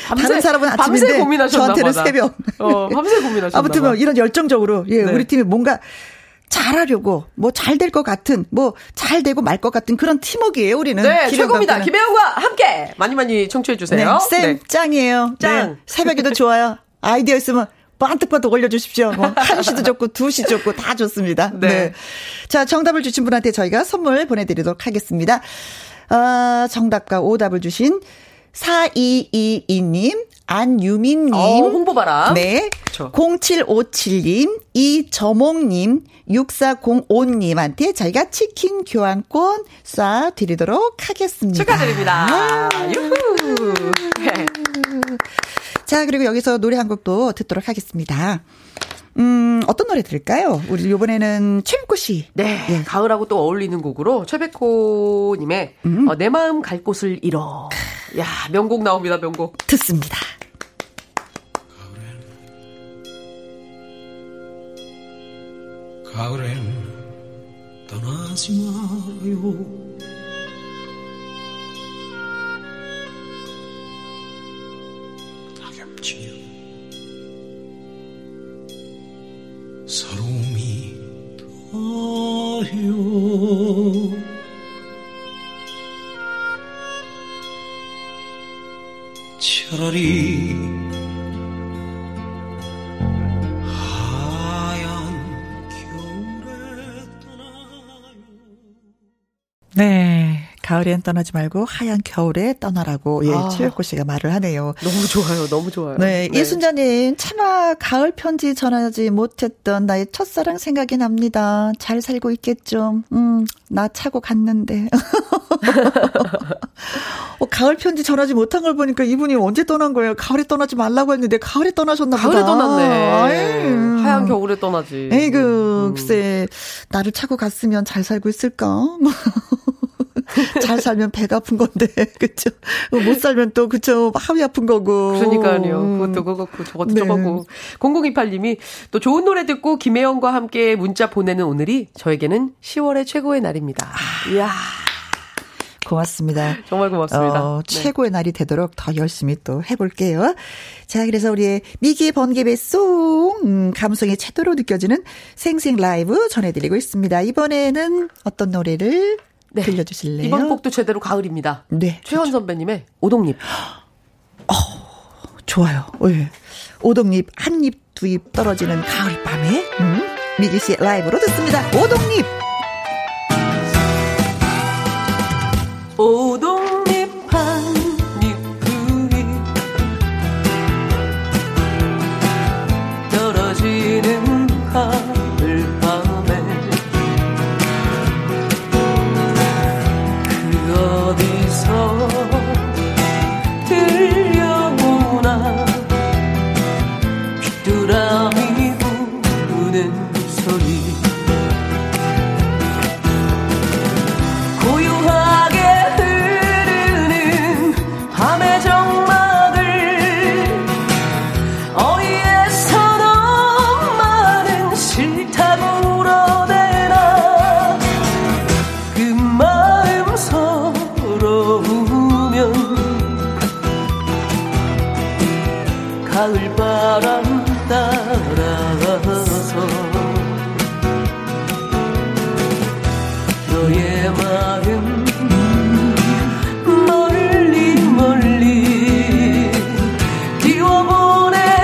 밤새, 다른 사람은 아침인데 밤새 고민하셨나 저한테는 보다. 새벽. 어, 밤새 고민하셨나. 아무튼 뭐 이런 열정적으로 예, 네. 우리 팀이 뭔가 잘하려고 뭐 잘 될 것 같은 뭐 잘 되고 말 것 같은 그런 팀워크예요 우리는. 네 최고입니다. 김혜영과 함께 많이 많이 청취해 주세요. 네, 쌤 네. 짱이에요. 짱. 네. 새벽에도 좋아요. 아이디어 있으면. 반뜩반뜩 올려주십시오. 뭐 한 시도 좋고 두 시 좋고 다 좋습니다. 네. 네. 자, 정답을 주신 분한테 저희가 선물 보내드리도록 하겠습니다. 어, 정답과 오답을 주신 사이이이 님, 안유민님. 어, 홍보바람. 네. 그쵸. 공칠오칠 님, 이저몽님, 육사공오 님한테 저희가 치킨 교환권 쏴드리도록 하겠습니다. 축하드립니다. 아, 유후. 네. 자, 그리고 여기서 노래 한 곡도 듣도록 하겠습니다. 음, 어떤 노래 들을까요? 우리 이번에는 최백호 씨. 네. 예. 가을하고 또 어울리는 곡으로 최백호 님의 음. 어, 내 마음 갈 곳을 잃어. 야, 명곡 나옵니다, 명곡. 듣습니다. 가을엔, 가을엔 떠나지 마요. 서러움이 더해요. 차라리 하얀 겨울에 떠나요. 네. 가을엔 떠나지 말고 하얀 겨울에 떠나라고 예, 아. 최백호 씨가 말을 하네요. 너무 좋아요. 너무 좋아요. 네, 네. 이순자님 차마 가을 편지 전하지 못했던 나의 첫사랑 생각이 납니다. 잘 살고 있겠죠. 음, 나 차고 갔는데. 어, 가을 편지 전하지 못한 걸 보니까 이분이 언제 떠난 거예요? 가을에 떠나지 말라고 했는데 가을에 떠나셨나 가을에 보다. 가을에 떠났네. 에이. 하얀 겨울에 떠나지. 에이그 음. 글쎄 나를 차고 갔으면 잘 살고 있을까? 잘 살면 배가 아픈 건데, 그쵸? 못 살면 또, 그쵸? 하위 아픈 거고. 그러니까요. 그것도 그거고, 저것도 네. 저거고. 공공이팔 님이 또 좋은 노래 듣고 김혜영과 함께 문자 보내는 오늘이 저에게는 시월의 최고의 날입니다. 아, 이야. 고맙습니다. 정말 고맙습니다. 어, 네. 최고의 날이 되도록 더 열심히 또 해볼게요. 자, 그래서 우리의 미기 번개배 송, 음, 감성이 최대로 느껴지는 생생 라이브 전해드리고 있습니다. 이번에는 어떤 노래를 네. 들려주실래요? 이번 곡도 제대로 가을입니다. 네, 최현 그렇죠. 선배님의 오동잎. 어, 좋아요. 네. 오동잎 한 입 두 입 떨어지는 가을 밤에 음. 미기 씨의 라이브로 듣습니다. 오동잎. 오동잎 한 입 두 입 떨어지는 가을 들려오나 귀뚜라미 우는 소리 고요하게 흐르는 밤의 정막을 어디에서도 말은 싫다고 울어대나 그 마음 가을바람 따라서 너의 마음 멀리 멀리 기워보내주려보다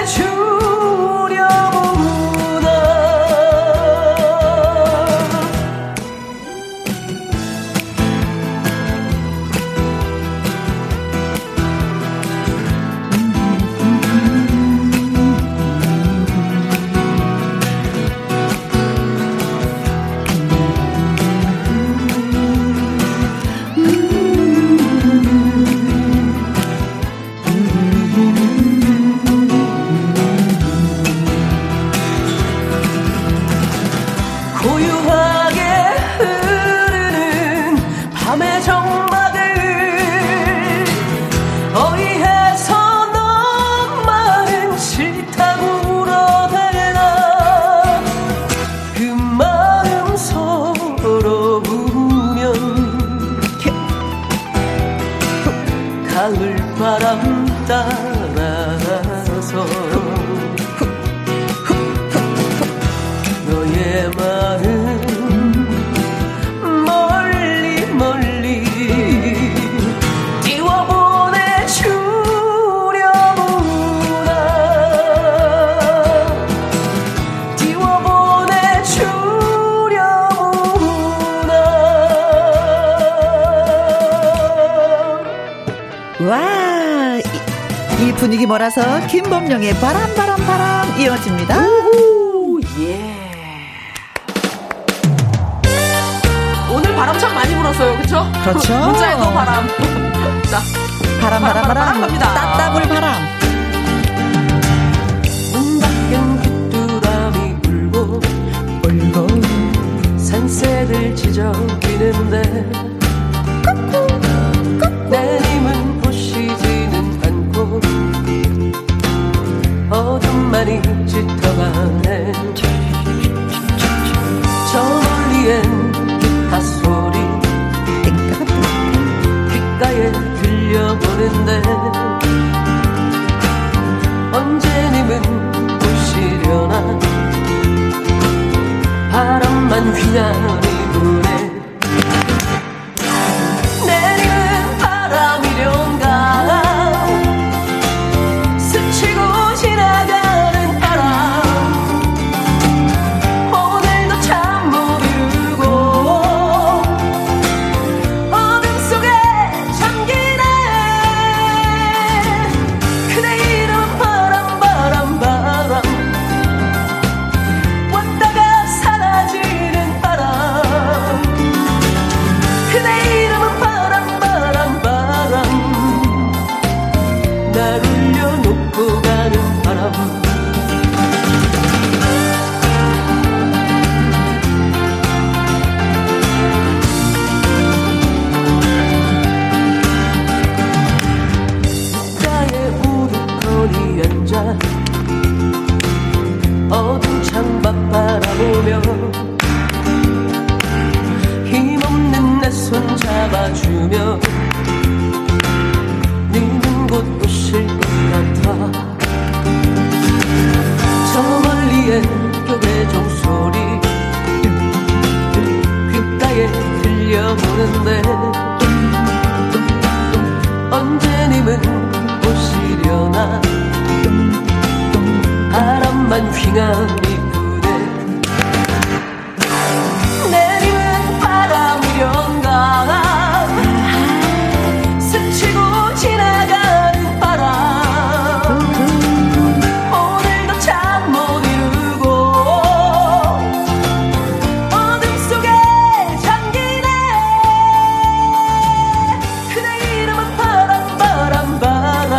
분위기 몰아서 김범룡의 바람 바람 바람 이어집니다. 우후, 예. 오늘 바람 참 많이 불었어요, 그렇죠? 그렇죠. 문자에도 바람. 자, 바람 바람 바람 갑니다. 따따불 바람. 새를 지저귀는데 내님은 보시지는 않고 어둠만이 짙어가네. 저 멀리엔 기타 소리 귓가에 들려보는데 언제님은 보시려나 바람만 휘날이 부네. 내리는 바람이련가 스치고 지나가는 바람 오늘도 참 못 이루고 어둠 속에 잠기네. 그대 이름 바람 바람 바람 어둠 창밖 바라보며 힘없는 내 손 잡아주며 니는 곧 오실 것 같아. 저 멀리엔 교배종 소리 귓가에 들려보는데 언제 님은 오시려나 바람만 휘감이 부네. 내리는 바람이련가 스치고 지나가는 바람 오늘도 참 못 이루고 어둠 속에 잠기네. 그대 이름은 바람 바람 바람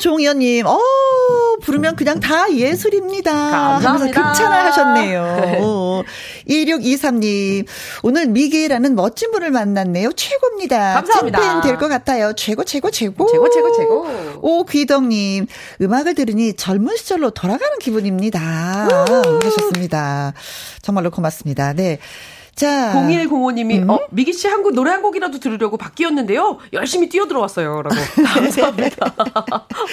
종현님, 어 부르면 그냥 다 예술입니다. 감사합니다. 하면서 극찬을 하셨네요. 이육이삼 님, 오늘 미기라는 멋진 분을 만났네요. 최고입니다. 감사합니다. 찐팬 될 것 같아요. 최고, 최고, 최고. 최고, 최고, 최고. 오귀덕님, 음악을 들으니 젊은 시절로 돌아가는 기분입니다. 하셨습니다. 정말로 고맙습니다. 네. 자. 공일공오 님이, 음? 어, 미기씨 한 곡, 노래 한 곡이라도 들으려고 바뀌었는데요. 열심히 뛰어들어왔어요. 라고. 감사합니다.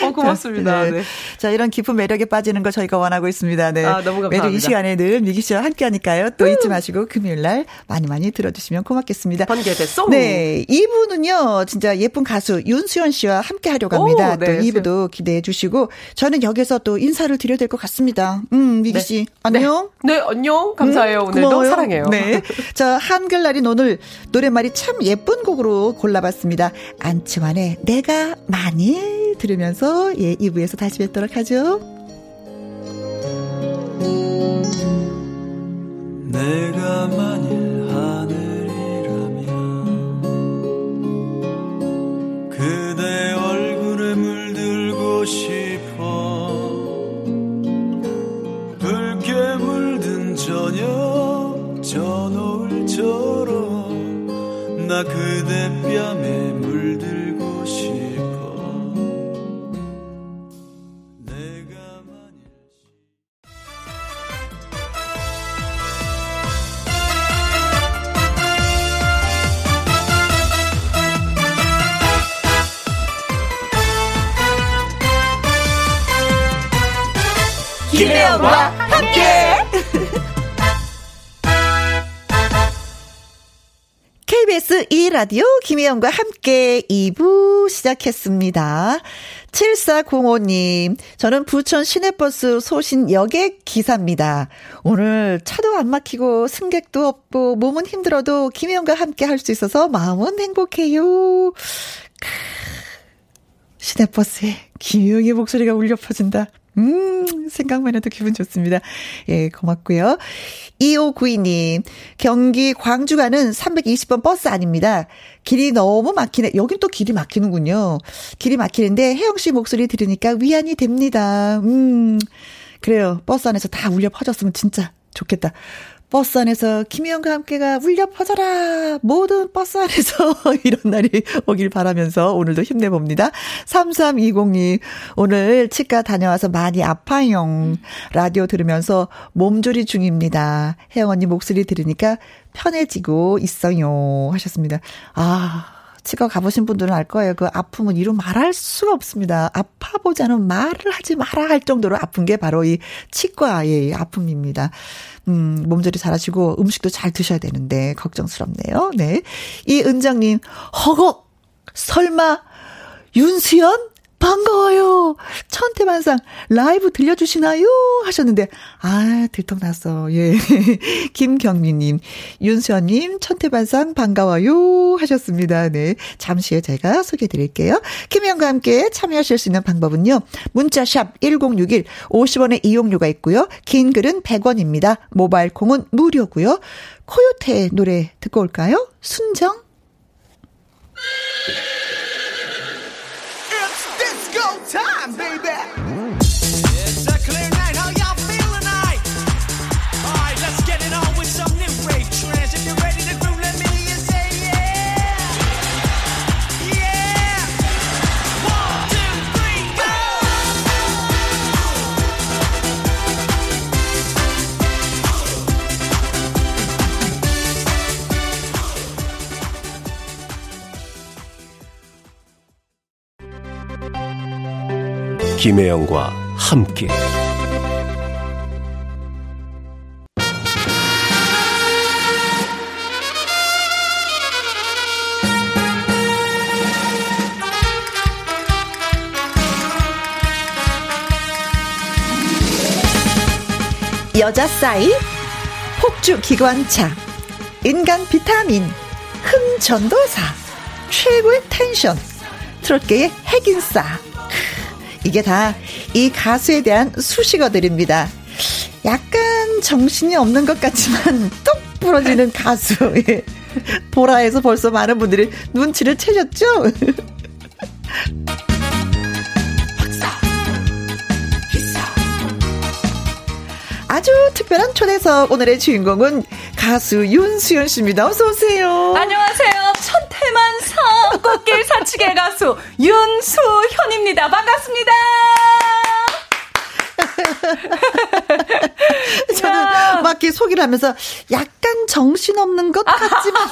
어, 고맙습니다. 자, 네. 네. 자, 이런 깊은 매력에 빠지는 거 저희가 원하고 있습니다. 네. 아, 너무 감사합니다. 매주 이 시간에 늘 미기씨와 함께 하니까요. 또 음. 잊지 마시고 금요일날 많이 많이 들어주시면 고맙겠습니다. 번개됐어. 네. 이 부는요, 진짜 예쁜 가수 윤수연 씨와 함께 하려고 합니다. 오, 네. 또 이 부도 기대해 주시고, 저는 여기서 또 인사를 드려야 될 것 같습니다. 음, 미기씨. 네. 안녕. 네. 네, 안녕. 감사해요. 음, 오늘도 고마워요. 사랑해요. 네. 저 한글날인 오늘 노래말이 참 예쁜 곡으로 골라봤습니다. 안치환의 내가 많이 들으면서 예, 이 부에서 다시 뵙도록 하죠. 내가 만일 하늘이라면 그대 얼굴에 물들고 싶어. 붉게 물든 저녁 저 노을처럼 나 그대 뺨에 물들고 싶어. 내가 만일 김혜영과 함께. 케이비에스 이 라디오 김혜영과 함께 이 부 시작했습니다. 칠사공오 님, 저는 부천 시내버스 소신 여객 기사입니다. 오늘 차도 안 막히고 승객도 없고 몸은 힘들어도 김혜영과 함께 할 수 있어서 마음은 행복해요. 시내버스에 김혜영의 목소리가 울려 퍼진다. 음, 생각만 해도 기분 좋습니다. 예, 고맙고요. 이오구이 님, 경기 광주 가는 삼백이십 번 버스 아닙니다. 길이 너무 막히네. 여긴 또 길이 막히는군요. 길이 막히는데 혜영 씨 목소리 들으니까 위안이 됩니다. 음, 그래요. 버스 안에서 다 울려 퍼졌으면 진짜 좋겠다. 버스 안에서 김혜영과 함께가 울려 퍼져라. 모든 버스 안에서 이런 날이 오길 바라면서 오늘도 힘내봅니다. 삼삼이공 님, 오늘 치과 다녀와서 많이 아파요. 라디오 들으면서 몸조리 중입니다. 혜영 언니 목소리 들으니까 편해지고 있어요. 하셨습니다. 아, 치과 가보신 분들은 알 거예요. 그 아픔은 이루 말할 수가 없습니다. 아파보자는 말을 하지 마라 할 정도로 아픈 게 바로 이 치과의 아픔입니다. 음, 몸조리 잘하시고 음식도 잘 드셔야 되는데 걱정스럽네요. 네, 이 은정님, 허걱 설마 윤수연 반가워요. 천태만상 라이브 들려주시나요? 하셨는데 아, 들통났어. 예. 김경미님, 윤수연님 천태만상 반가워요 하셨습니다. 네, 잠시 후에 제가 소개해드릴게요. 김혜영과 함께 참여하실 수 있는 방법은요. 문자샵 일공육일, 오십 원의 이용료가 있고요. 긴 글은 백 원입니다. 모바일 콩은 무료고요. 코요태 노래 듣고 올까요? 순정. Time, baby. It's a clear night. How y'all feeling tonight? All right, let's get it on with some new wave trends. If you're ready to groove, let me hear you say yeah, yeah. One, two, three, go. 김혜영과 함께 여자 싸이, 폭주 기관차, 인간 비타민, 흠 전도사, 최고의 텐션, 트롯계의 핵인싸. 이게 다 이 가수에 대한 수식어들입니다. 약간 정신이 없는 것 같지만 뚝 부러지는 가수. 보라에서 벌써 많은 분들이 눈치를 채셨죠? 아주 특별한 초대석, 오늘의 주인공은 가수 윤수연 씨입니다. 어서 오세요. 안녕하세요. 천태만상 꽃길 사치계 가수 윤수현입니다. 반갑습니다. 저는 야. 막 이렇게 소개를 하면서 약간 정신없는 것 같지만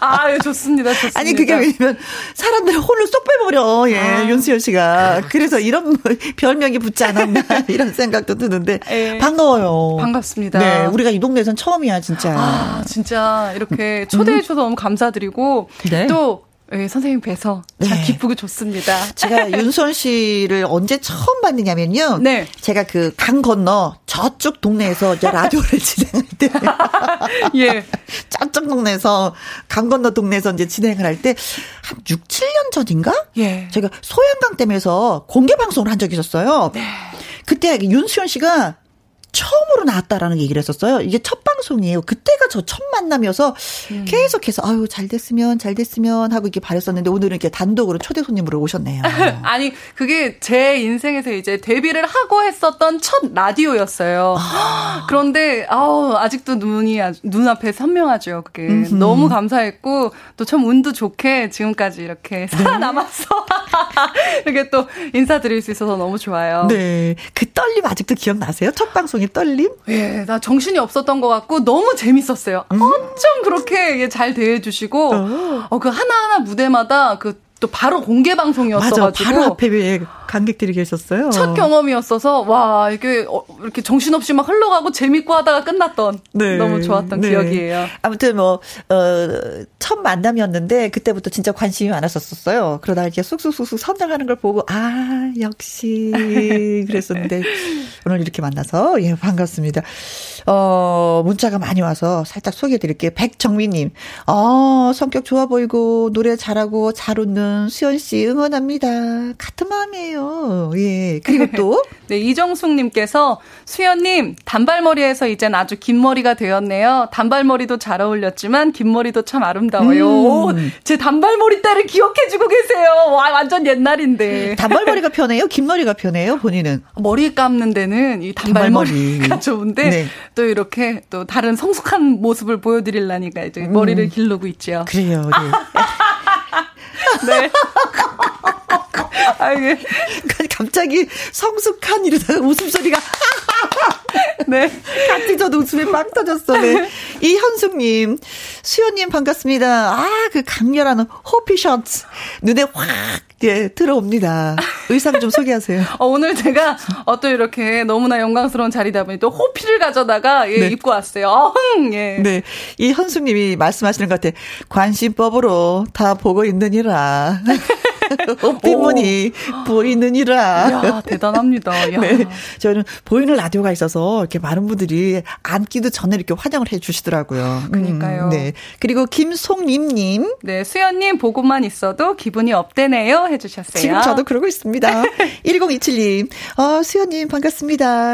아, 좋습니다. 좋습니다. 아니, 그게 왜냐면 사람들의 혼을 쏙 빼버려. 예, 아. 윤수연 씨가. 그래서 이런 별명이 붙지 않았나 이런 생각도 드는데. 에이. 반가워요. 반갑습니다. 네, 우리가 이 동네에선 처음이야, 진짜. 아, 진짜 이렇게 초대해 주셔서 음. 너무 감사드리고. 네. 또 네, 선생님 뵈서 참 네. 기쁘고 좋습니다. 제가 윤수연 씨를 언제 처음 봤느냐면요. 네. 제가 그 강 건너 저쪽 동네에서 이제 라디오를 진행할 때. 예. 저쪽 동네에서, 강 건너 동네에서 이제 진행을 할 때, 한 육, 칠 년 전인가? 예. 제가 소양강 댐에서 공개 방송을 한 적이 있었어요. 네. 그때 윤수연 씨가 처음으로 나왔다라는 얘기를 했었어요. 이게 첫 방송이에요. 그때가 저 첫 만남이어서 음. 계속해서 아유 잘 됐으면 잘 됐으면 하고 이렇게 바랬었는데 오늘은 이렇게 단독으로 초대 손님으로 오셨네요. 아니, 그게 제 인생에서 이제 데뷔를 하고 했었던 첫 라디오였어요. 그런데 아우, 아직도 눈이 눈앞에 선명하죠. 그게 음흠. 너무 감사했고 또 참 운도 좋게 지금까지 이렇게 살아남았어. 이렇게 또 인사드릴 수 있어서 너무 좋아요. 네, 그 떨림 아직도 기억나세요? 첫 방송. 떨림? 예, 나 정신이 없었던 것 같고 너무 재밌었어요. 음. 엄청 그렇게 예, 잘 대해주시고 어, 그 하나하나 무대마다 그 또 바로 공개 방송이었어가지고 맞아, 바로 앞에 관객들이 계셨어요. 첫 경험이었어서 와 이게 이렇게 정신없이 막 흘러가고 재밌고 하다가 끝났던 네, 너무 좋았던 네. 기억이에요. 아무튼 뭐 어, 첫 만남이었는데 그때부터 진짜 관심이 많았었어요. 그러다 이렇게 쑥쑥쑥쑥 선정하는 걸 보고 아 역시 그랬었는데 오늘 이렇게 만나서 예 반갑습니다. 어 문자가 많이 와서 살짝 소개해드릴게요. 백정미님, 어 성격 좋아 보이고 노래 잘하고 잘 웃는 수연 씨 응원합니다. 같은 마음이에요. 예. 그리고 또 네, 이정숙님께서 수연님 단발머리에서 이젠 아주 긴 머리가 되었네요. 단발머리도 잘 어울렸지만 긴 머리도 참 아름다워요. 음. 제 단발머리 때를 기억해주고 계세요. 와 완전 옛날인데. 단발머리가 편해요? 긴 머리가 편해요? 본인은? 머리 감는 데는 이 단발머리가 단발머리. 좋은데 네. 또 이렇게 또 다른 성숙한 모습을 보여드리려니까 이제 음. 머리를 길르고 있죠. 그래요. 네. 네. 아, 예. 갑자기 성숙한 이러다가 웃음소리가. 네. 같이 저도 웃음에 빵 터졌어. 네. 이현숙님, 수연님 반갑습니다. 아, 그 강렬한 호피 셔츠. 눈에 확, 예, 들어옵니다. 의상 좀 소개하세요. 어, 오늘 제가, 어, 또 이렇게 너무나 영광스러운 자리다 보니 또 호피를 가져다가, 예, 네. 입고 왔어요. 어흥, 예. 네. 이현숙님이 말씀하시는 것 같아. 관심법으로 다 보고 있느니라. 뒷문이 보이느니라. 이야, 대단합니다. 이야. 네, 저는 보이는 라디오가 있어서 이렇게 많은 분들이 앉기도 전에 이렇게 환영을 해주시더라고요. 그러니까요. 음, 네. 그리고 김송림님, 네, 수연님 보고만 있어도 기분이 업되네요. 해주셨어요. 지금 저도 그러고 있습니다. 일공이칠님, 어, 수연님 반갑습니다.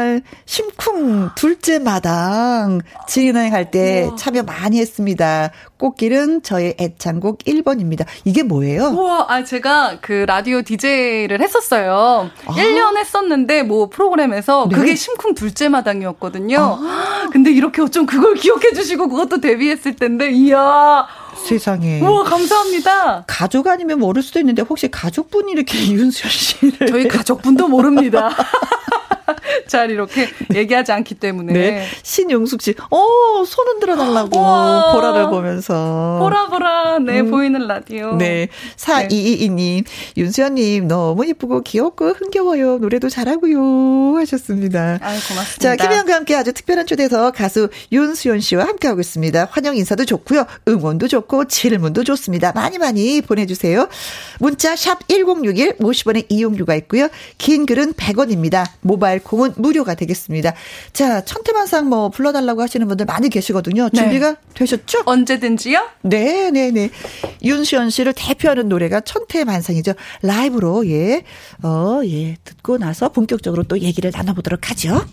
심쿵 둘째 마당 진행할 때 참여 많이 했습니다. 꽃길은 저의 애창곡 일 번입니다. 이게 뭐예요? 우와, 아, 제가 그 라디오 디제이를 했었어요. 아. 일 년 했었는데, 뭐, 프로그램에서. 네. 그게 심쿵 둘째 마당이었거든요. 아. 근데 이렇게 어쩜 그걸 기억해주시고, 그것도 데뷔했을 텐데, 이야. 세상에. 우와, 감사합니다. 가족 아니면 모를 수도 있는데, 혹시 가족분이 이렇게 윤수연 씨를. 저희 가족분도 모릅니다. 잘 이렇게 얘기하지 않기 때문에. 네. 신용숙 씨, 어, 손 흔들어 달라고. 우와. 보라를 보면서. 보라, 보라. 네, 음. 보이는 라디오. 네. 사이이이님, 네. 윤수연님, 너무 예쁘고 귀엽고 흥겨워요. 노래도 잘하고요. 하셨습니다. 아유, 고맙습니다. 자, 김혜영과 함께 아주 특별한 초대에서 가수 윤수연 씨와 함께하고 있습니다. 환영 인사도 좋고요. 응원도 좋고, 질문도 좋습니다. 많이 많이 보내주세요. 문자, 샵 천육십일, 오십 원의 이용료가 있고요. 긴 글은 백 원입니다. 모바일 콩은 무료가 되겠습니다. 자, 천태만상 뭐 불러달라고 하시는 분들 많이 계시거든요. 준비가 네. 되셨죠? 언제든지요? 네, 네, 네. 윤수연 씨를 대표하는 노래가 천태만상이죠. 라이브로 예, 어, 예, 듣고 나서 본격적으로 또 얘기를 나눠보도록 하죠.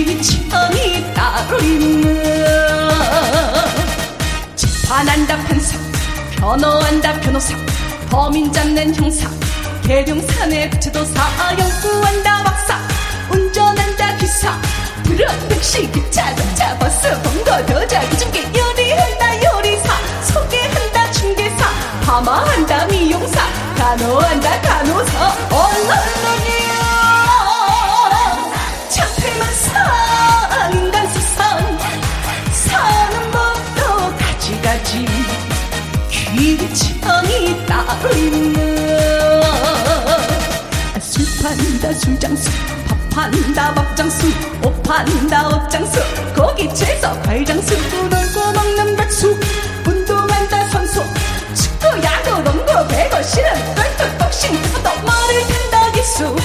귀천이 따로 있는 재판한다 판사 변호한다 변호사 범인 잡는 형사 계룡산의 제도사 연구한다 박사 운전한다 기사 그런 택시 기차 자동차 버스 번거도 자기중개 요리한다 요리사 소개한다 중개사 파마한다 미용사 간호한다 간호사 언론론이 천태만상 인간 세상 사는 법도 가지가지 귀천이 따로 있는 술 판다 술장수 밥 판다 밥장수 옷 판다 옷장수 고기 채소 과일장수 놀고 먹는 백수 운동한다 선수 축구 야구 농구 배구 실은 똘똘 복싱 또 말을 탄다 기수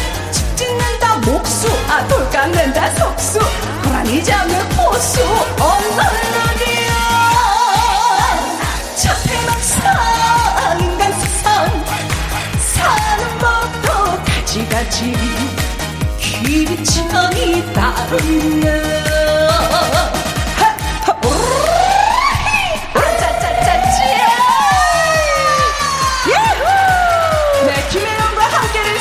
찍는다 목수 아돌 깎는다 석수 고라니 잡는 포수 언론론이야 천태만상 인간 세상 사는 법도 가지가지 귀천이 따로 있는 짜짜짜찌 예후 네 김혜영과 함께를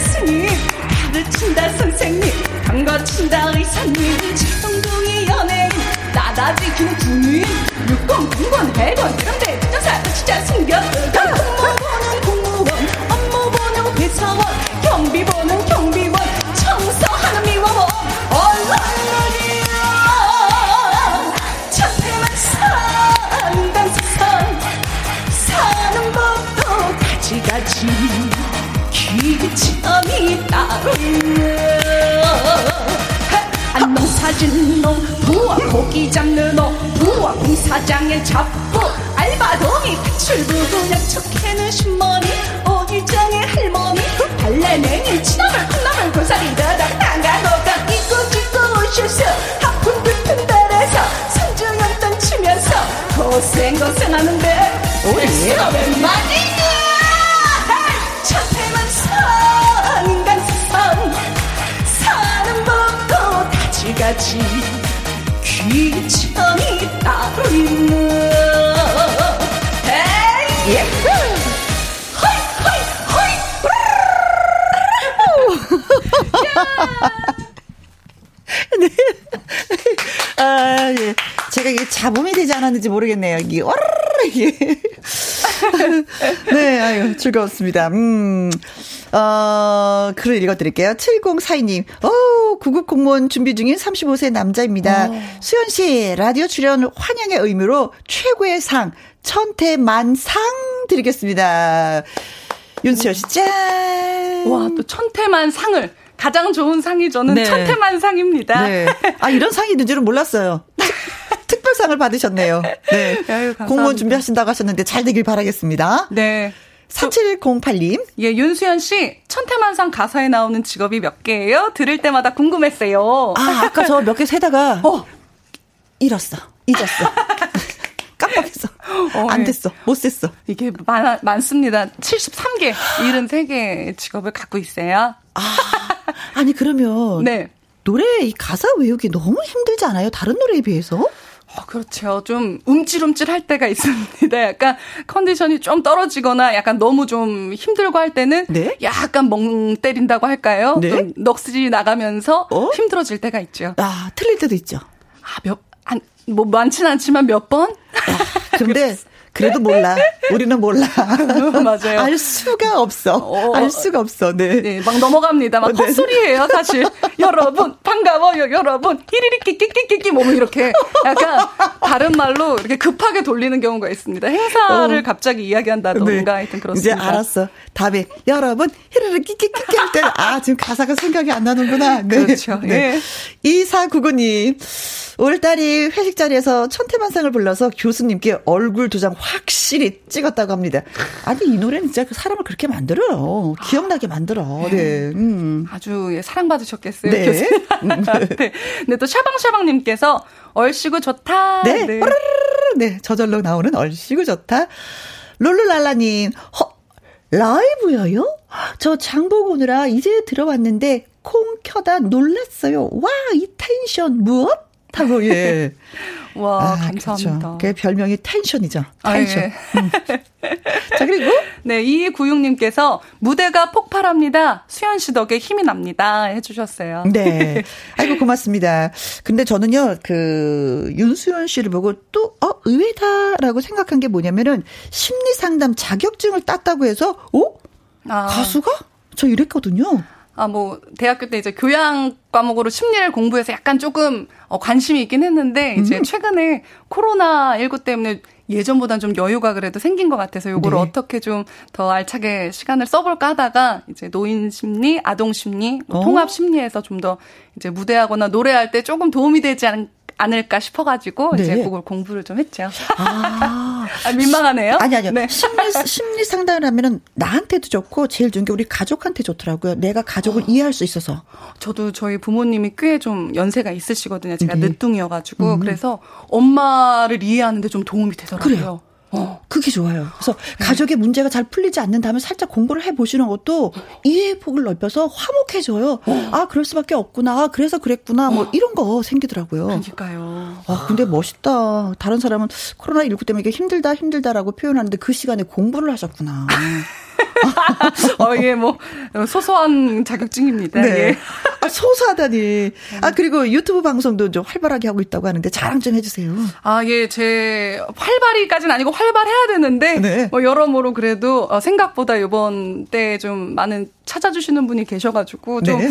스님, 늦춘다 선생님, 강과춘다 의사님, 칠성동의 연예인, 나다 지키는 군인, 육권, 군권, 해군, 경대, 전사, 진짜 숨겨, 공모 보는 공무원, 업무 보는 회사원, 경비 보는 경비원, 청소하는 미화원, 언론이야, 천태만 산단 세상, 사는 법도 가지가지. 기참이 따르네. 농사짓는 놈, 부와 고기 잡는 놈, 부와 공사장에 잡고 알바동이 출구도 약촉해는 신머니, 오일장의 할머니, 발레맹이, 치나물, 콩나물, 고사리, 다닥, 당가, 노가, 이고 짓고 오셔서 하품 깊은 달에서 상주연 땅 치면서 고생 고생하는데 우리 사람은 많이. 같이 귀천이 따로 있는 에이 예쁘 호이 호이 호이. 네. 아, 예. 제가 이게 잡음이 되지 않았는지 모르겠네요. 이게 네, 아유, 즐거웠습니다. 음, 어, 글을 읽어드릴게요. 칠공사이 님, 오, 구급 공무원 준비 중인 서른다섯 세 남자입니다. 오. 수연 씨, 라디오 출연 환영의 의미로 최고의 상, 천태만상 드리겠습니다. 윤수연 씨, 짠! 와, 또 천태만상을. 가장 좋은 상이 저는 네. 천태만상입니다. 네. 아, 이런 상이 있는 줄은 몰랐어요. 특별상을 받으셨네요. 네. 아유, 공무원 준비하신다고 하셨는데 잘 되길 바라겠습니다. 네. 사칠공팔 님. 예, 윤수연 씨, 천태만상 가사에 나오는 직업이 몇 개예요? 들을 때마다 궁금했어요. 아, 아까 저 몇 개 세다가 어, 잃었어. 잊었어. 깜빡했어. 어, 안 됐어. 못 셌어. 이게 많, 많습니다. 칠십삼 개, 칠십삼 개의 직업을 갖고 있어요. 아, 아니 그러면 네. 노래 이 가사 외우기 너무 힘들지 않아요? 다른 노래에 비해서? 어, 그렇죠. 좀 움찔움찔할 때가 있습니다. 약간 컨디션이 좀 떨어지거나 약간 너무 좀 힘들고 할 때는 네? 약간 멍 때린다고 할까요? 네? 좀 넋이 나가면서 어? 힘들어질 때가 있죠. 아, 틀릴 때도 있죠. 아, 몇, 한, 뭐 많진 않지만 몇 번? 아, 근데 그래도 몰라. 우리는 몰라. 맞아요. 알 수가 없어. 어, 알 수가 없어. 네. 네, 막 넘어갑니다. 막 헛소리예요, 네. 사실. 여러분, 반가워요, 여러분. 히리리 끼끼끼끼끼 몸을 이렇게 약간 다른 말로 이렇게 급하게 돌리는 경우가 있습니다. 행사를 어. 갑자기 이야기한다던가 네. 하여튼 그렇습니다. 이제 알았어. 답이 여러분, 히리리 끼끼끼끼 할 때 아, 지금 가사가 생각이 안 나는구나. 네. 그렇죠. 네. 네. 이사구구 님. 올 딸이 회식 자리에서 천태만상을 불러서 교수님께 얼굴 두 장 확실히 찍었다고 합니다. 아니 이 노래는 진짜 사람을 그렇게 만들어요. 기억나게 만들어. 네, 음. 아주 예, 사랑받으셨겠어요. 네. 교수님. 네. 근데 또 샤방샤방님께서 얼씨구 좋다. 네. 네. 네. 저절로 나오는 얼씨구 좋다. 룰루랄라님 허, 라이브여요? 저 장보고 오느라 이제 들어왔는데 콩 켜다 놀랐어요. 와, 이 텐션 무엇? 하고 예. 와, 아, 감사합니다. 그렇죠. 그 별명이 텐션이죠. 텐션. 아, 예. 음. 자, 그리고 네, 이이구육 님께서 무대가 폭발합니다. 수연 씨 덕에 힘이 납니다. 해 주셨어요. 네. 아이고 고맙습니다. 근데 저는요. 그 윤수연 씨를 보고 또 어, 의외다라고 생각한 게 뭐냐면은 심리 상담 자격증을 땄다고 해서 어? 아. 가수가? 저 이랬거든요. 아, 뭐, 대학교 때 이제 교양 과목으로 심리를 공부해서 약간 조금 어, 관심이 있긴 했는데, 음. 이제 최근에 코로나십구 때문에 예전보단 좀 여유가 그래도 생긴 것 같아서 요걸 네. 어떻게 좀 더 알차게 시간을 써볼까 하다가, 이제 노인 심리, 아동 심리, 뭐 통합 심리에서 좀 더 이제 무대하거나 노래할 때 조금 도움이 되지 않을까. 않을까 싶어가지고 네. 이제 그걸 공부를 좀 했죠. 아, 아 민망하네요. 아니 아니요. 네. 심리 심리 상담을 하면은 나한테도 좋고 제일 좋은 게 우리 가족한테 좋더라고요. 내가 가족을 어. 이해할 수 있어서. 저도 저희 부모님이 꽤 좀 연세가 있으시거든요. 제가 네. 늦둥이여가지고 음. 그래서 엄마를 이해하는데 좀 도움이 되더라고요. 그래요. 어, 그게 좋아요. 그래서 네. 가족의 문제가 잘 풀리지 않는다면 살짝 공부를 해보시는 것도 이해의 폭을 넓혀서 화목해져요. 어. 아, 그럴 수밖에 없구나. 아, 그래서 그랬구나. 뭐 어. 이런 거 생기더라고요. 그러니까요. 아, 근데 멋있다. 다른 사람은 코로나십구 때문에 이게 힘들다, 힘들다라고 표현하는데 그 시간에 공부를 하셨구나. 어, 예, 뭐, 소소한 자격증입니다. 네. 예. 아, 소소하다니. 아, 그리고 유튜브 방송도 좀 활발하게 하고 있다고 하는데 자랑 좀 해주세요. 아, 예, 제, 활발히까지는 아니고 활발해야 되는데, 네. 뭐, 여러모로 그래도 생각보다 이번 때 좀 많은 찾아주시는 분이 계셔가지고, 좀, 네.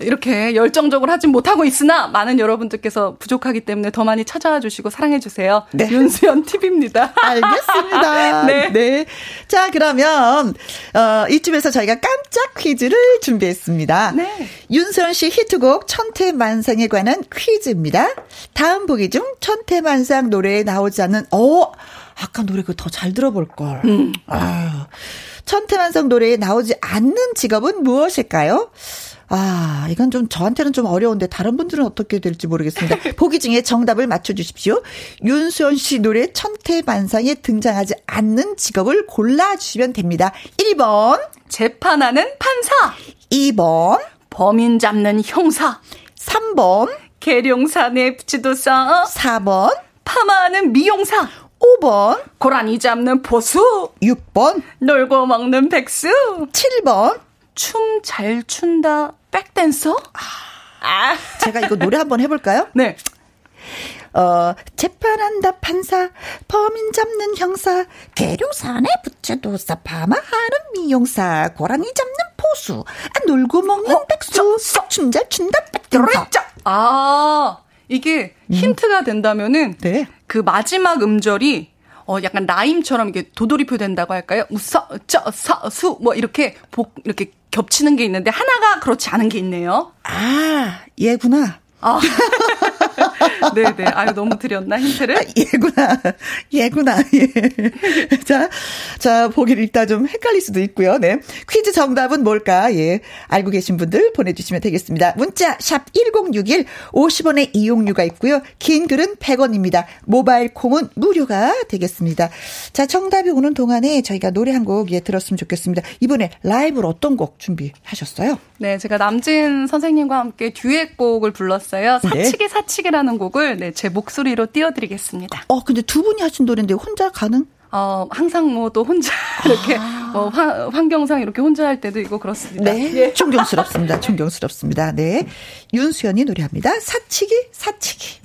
이렇게 열정적으로 하진 못하고 있으나, 많은 여러분들께서 부족하기 때문에 더 많이 찾아와 주시고 사랑해주세요. 네. 윤수연 티비입니다. 알겠습니다. 네. 네. 자, 그러면, 어, 이쯤에서 저희가 깜짝 퀴즈를 준비했습니다. 네. 윤수연 씨 히트곡 천태만상에 관한 퀴즈입니다. 다음 보기 중 천태만상 노래에 나오지 않는, 어, 아까 노래 그거 더 잘 들어볼걸. 음. 아유. 천태만상 노래에 나오지 않는 직업은 무엇일까요? 아, 이건 좀 저한테는 좀 어려운데 다른 분들은 어떻게 될지 모르겠습니다. 보기 중에 정답을 맞춰주십시오. 윤수연 씨 노래 천태만상에 등장하지 않는 직업을 골라주시면 됩니다. 일 번 재판하는 판사, 이 번 범인 잡는 형사, 삼 번 계룡사 냅치도사, 사 번 파마하는 미용사, 오 번 고라니 잡는 보수, 육 번 놀고 먹는 백수, 칠 번 춤 잘 춘다 백댄서. 아, 제가 이거 노래 한번 해볼까요? 네. 어, 재판한다 판사, 범인 잡는 형사, 계룡산에 부채도사, 파마하는 미용사, 고라니 잡는 보수, 아, 놀고 먹는 어, 백수, 춤 잘 춘다 백댄서. 아, 이게 힌트가 된다면은, 네. 그 마지막 음절이 어 약간 라임처럼 이게 도돌이표 된다고 할까요? 우서, 저, 서, 수, 뭐 이렇게 복 이렇게 겹치는 게 있는데 하나가 그렇지 않은 게 있네요. 아, 얘구나. 아. 네네. 아유, 너무 드렸나, 힌트를? 아, 예구나. 예구나. 예. 자, 자, 보기를 읽다 좀 헷갈릴 수도 있고요. 네. 퀴즈 정답은 뭘까? 예. 알고 계신 분들 보내주시면 되겠습니다. 문자, 샵 천육십일, 오십 원의 이용료가 있고요. 긴 글은 백 원입니다. 모바일 콩은 무료가 되겠습니다. 자, 정답이 오는 동안에 저희가 노래 한 곡, 예, 들었으면 좋겠습니다. 이번에 라이브로 어떤 곡 준비하셨어요? 네, 제가 남진 선생님과 함께 듀엣곡을 불렀어요. 사치기, 네. 사치기라는 곡을, 네, 제 목소리로 띄워드리겠습니다. 어, 근데 두 분이 하신 노래인데 혼자 가능? 어, 항상 뭐 또 혼자 이렇게, 아. 뭐 화, 환경상 이렇게 혼자 할 때도 있고 그렇습니다. 네. 예. 존경스럽습니다. 존경스럽습니다. 네. 윤수연이 노래합니다. 사치기, 사치기.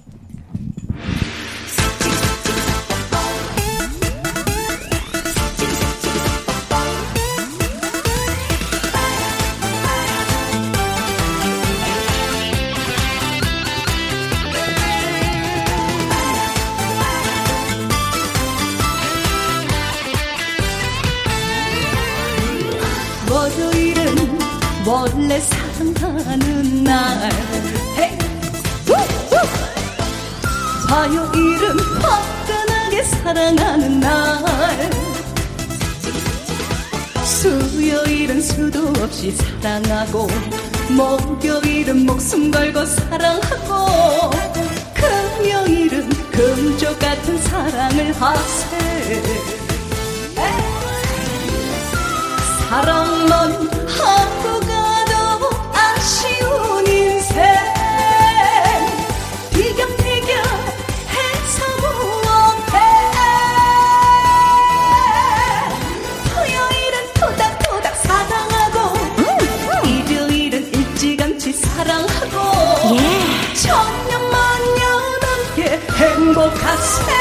월요일은 원래 사랑하는 날, hey! 화요일은 화끈하게 사랑하는 날, 수요일은 수도 없이 사랑하고, 목요일은 목숨 걸고 사랑하고, 금요일은 금쪽 같은 사랑을 하세. Hey! 사랑만 하고 가도 아쉬운 인생, 비경비경 해서 무엇해. 토요일은 토닥토닥 사랑하고, 음, 음. 일요일은 일찌감치 사랑하고, 예. 청년만년 함께 행복하세.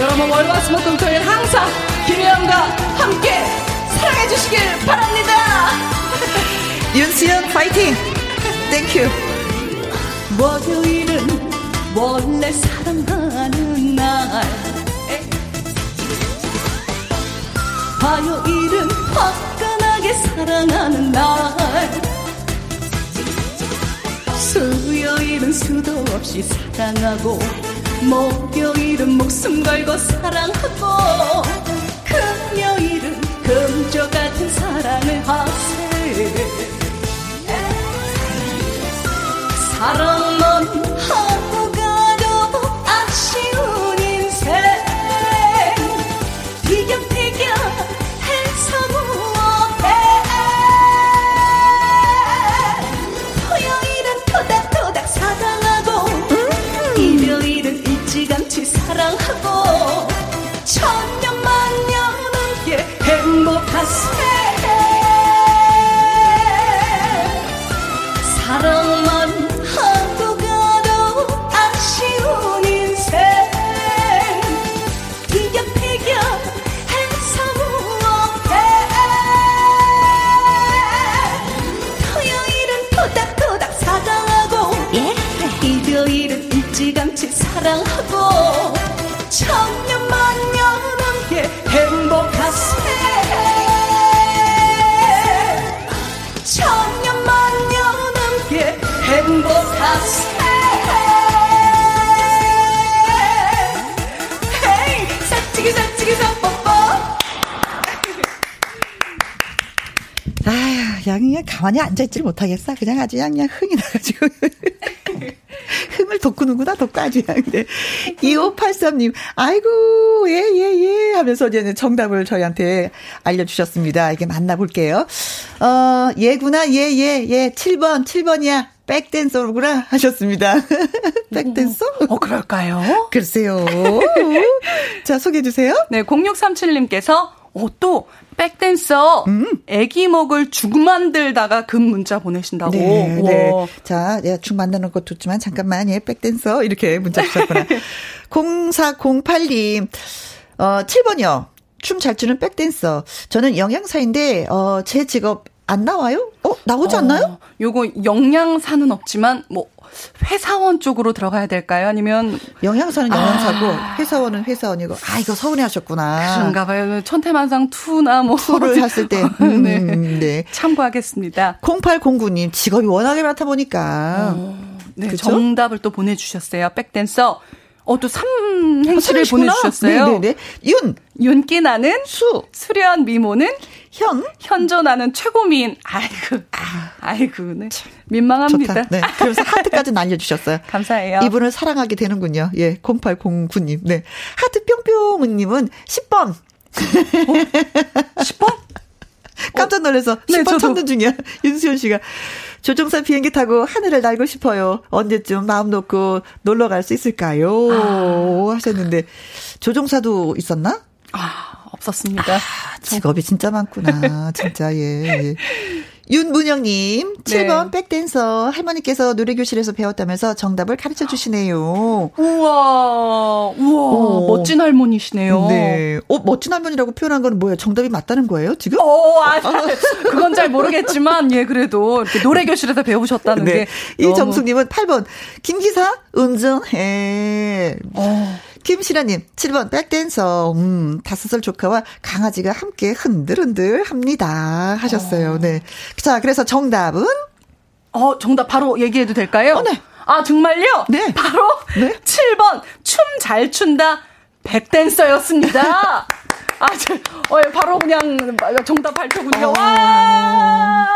여러분, 월화수목금토일 항상 김혜영과 함께 사랑해 주시길 바랍니다. 윤수연 파이팅. 땡큐. 월요일은 원래 사랑하는 날, 화요일은 화끈하게 사랑하는 날, 수요일은 수도 없이 사랑하고, 목요일은 목숨 걸고 사랑하고, 금요일은 금쪽 같은 사랑을 하세. 사랑만 하고 가도 아쉬운 인생, 비경비경 해서 무엇해. 사랑하고 천년만 여러분께 행복하세. 천년만 여러분께 행복하세. 헤이 싹지기 싹지기 싹뽀뽀. 아휴 그냥, 그냥 가만히 앉아있질 못하겠어. 그냥 아주 그냥, 그냥 흥이 나가지고 흥을 돋구는구나, 돋구 아주. 근데 이오팔삼 님, 아이고, 예, 예, 예 하면서 이제 정답을 저희한테 알려주셨습니다. 이게 만나볼게요. 어, 예구나, 예, 예, 예. 칠 번, 칠 번이야. 백댄서로구나 하셨습니다. 백댄서? 어, 그럴까요? 글쎄요. 자, 소개해주세요. 네, 공육삼칠 님께서, 어, 또, 백댄서, 아기 먹을 죽 만들다가 금 문자 보내신다고. 네, 네. 자, 내가 죽 만드는 것도 좋지만 잠깐만, 예, 백댄서 이렇게 문자 주셨구나. 공사공팔 님, 어, 칠 번이요. 춤 잘 추는 백댄서. 저는 영양사인데 어, 제 직업 안 나와요? 어, 나오지 어, 않나요? 요거 영양사는 없지만 뭐 회사원 쪽으로 들어가야 될까요? 아니면 영양사는 영양사고 아. 회사원은 회사원이고. 아 이거 서운해하셨구나. 그런가 봐요. 천태만상 투나 뭐 투를 했을 때 음, 네. 네. 참고하겠습니다. 공팔공구 님 직업이 워낙에 많다 보니까 어, 네. 정답을 또 보내주셨어요. 백댄서. 어, 또 삼행시를 어, 보내주셨어요. 네네네. 윤. 윤기 나는. 수. 수련 미모는. 현. 현조 나는 최고미인. 아이고. 아. 아이고. 네. 민망합니다. 좋다. 네. 그래서 하트까지 날려주셨어요. 감사해요. 이분을 사랑하게 되는군요. 예. 공팔공구 님. 네. 하트 뿅뿅님은 십 번. 어? 십 번? 깜짝 놀라서 십 번 네, 찾는 중이야. 윤수연 씨가. 조종사 비행기 타고 하늘을 날고 싶어요. 언제쯤 마음 놓고 놀러 갈 수 있을까요? 아. 하셨는데 조종사도 있었나? 아, 없었습니다. 아, 직업이 진짜 많구나. 진짜 예. 예. 윤문영님 칠 번 네. 백댄서. 할머니께서 노래교실에서 배웠다면서 정답을 가르쳐주시네요. 우와 우와 오. 멋진 할머니시네요. 네. 어, 멋진 할머니라고 표현한 건 뭐예요? 정답이 맞다는 거예요 지금? 어, 아, 그건 잘 모르겠지만 예 그래도 이렇게 노래교실에서 배우셨다는 네. 게 이정숙님은 팔 번 김기사 운전해. 어. 김시라님 칠 번 백댄서. 음, 다섯 살 조카와 강아지가 함께 흔들흔들 합니다 하셨어요. 어. 네. 자 그래서 정답은 어 정답 바로 얘기해도 될까요? 어, 네. 아 정말요? 네. 바로 네? 칠 번 춤 잘 춘다 백댄서였습니다. 아, 저, 어, 바로 그냥 정답 발표군요. 어. 와.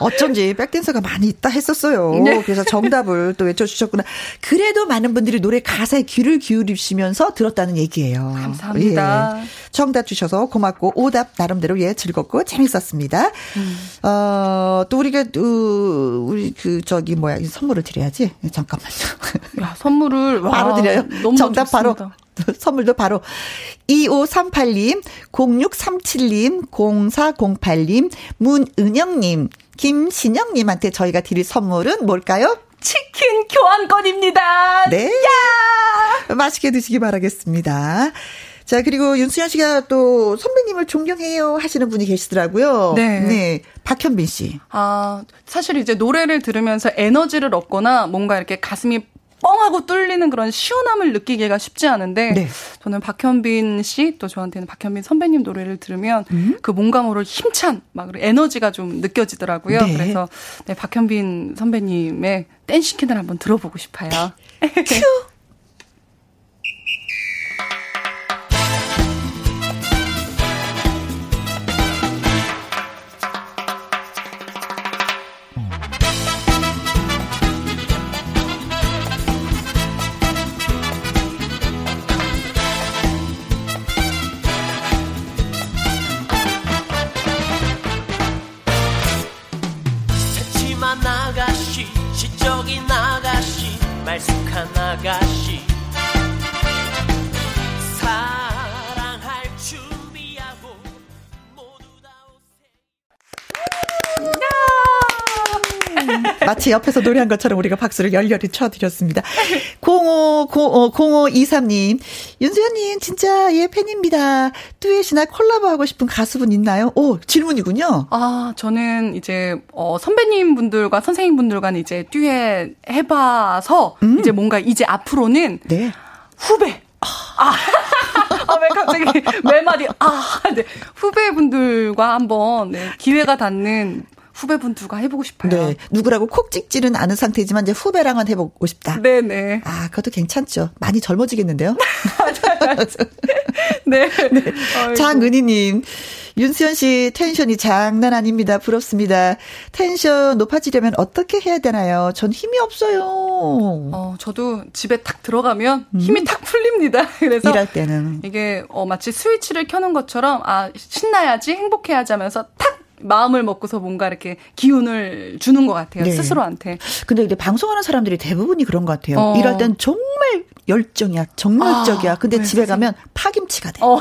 어쩐지 백댄서가 많이 있다 했었어요. 네. 그래서 정답을 또 외쳐주셨구나. 그래도 많은 분들이 노래 가사에 귀를 기울이시면서 들었다는 얘기예요. 감사합니다. 예. 정답 주셔서 고맙고 오답 나름대로 예 즐겁고 재밌었습니다. 음. 어, 또 우리가 어, 우리 그 저기 뭐야 선물을 드려야지. 잠깐만요. 야, 선물을 와, 바로 드려요. 너무 정답 좋습니다. 바로. 선물도 바로 이오삼팔 님, 공육삼칠 님, 공사공팔 님, 문은영님, 김신영님한테 저희가 드릴 선물은 뭘까요? 치킨 교환권입니다. 네. 야! 맛있게 드시기 바라겠습니다. 자, 그리고 윤수연 씨가 또 선배님을 존경해요 하시는 분이 계시더라고요. 네. 네. 박현빈 씨. 아, 사실 이제 노래를 들으면서 에너지를 얻거나 뭔가 이렇게 가슴이 뻥하고 뚫리는 그런 시원함을 느끼기가 쉽지 않은데 네. 저는 박현빈 씨 또 저한테는 박현빈 선배님 노래를 들으면 음? 그 뭔가 모를 힘찬 막 에너지가 좀 느껴지더라고요. 네. 그래서 네, 박현빈 선배님의 댄시킨을 한번 들어보고 싶어요. 큐! 말숙한 아가씨 사랑할 준비하고 모두 다 오세요. 마치 옆에서 노래한 것처럼 우리가 박수를 열렬히 쳐드렸습니다. 공오이삼님 윤수연님 진짜 예 팬입니다. 듀엣이나 콜라보하고 싶은 가수분 있나요? 오, 질문이군요. 아, 저는 이제 어, 선배님 분들과 선생님 분들과는 이제 듀엣 해봐서 음. 이제 뭔가 이제 앞으로는 네. 후배. 아. 아, 왜 갑자기 매 말이 아, 네. 후배분들과 한번 네, 기회가 닿는 후배분들과 해보고 싶어요. 네, 누구라고 콕 찍지는 않은 상태지만 이제 후배랑은 해보고 싶다. 네네. 아, 그것도 괜찮죠. 많이 젊어지겠는데요. 네. 네. 장은희님. 윤수연 씨 텐션이 장난 아닙니다. 부럽습니다. 텐션 높아지려면 어떻게 해야 되나요? 전 힘이 없어요. 어, 저도 집에 탁 들어가면 음. 힘이 탁 풀립니다. 그래서 일할 때는 이게 어, 마치 스위치를 켜는 것처럼 아 신나야지 행복해야지 하면서 탁 마음을 먹고서 뭔가 이렇게 기운을 주는 것 같아요. 네. 스스로한테. 근데 이제 방송하는 사람들이 대부분이 그런 것 같아요. 어. 이럴 땐 정말 열정이야. 정열적이야. 아, 근데 네, 집에 그치? 가면 파김치가 돼. 어.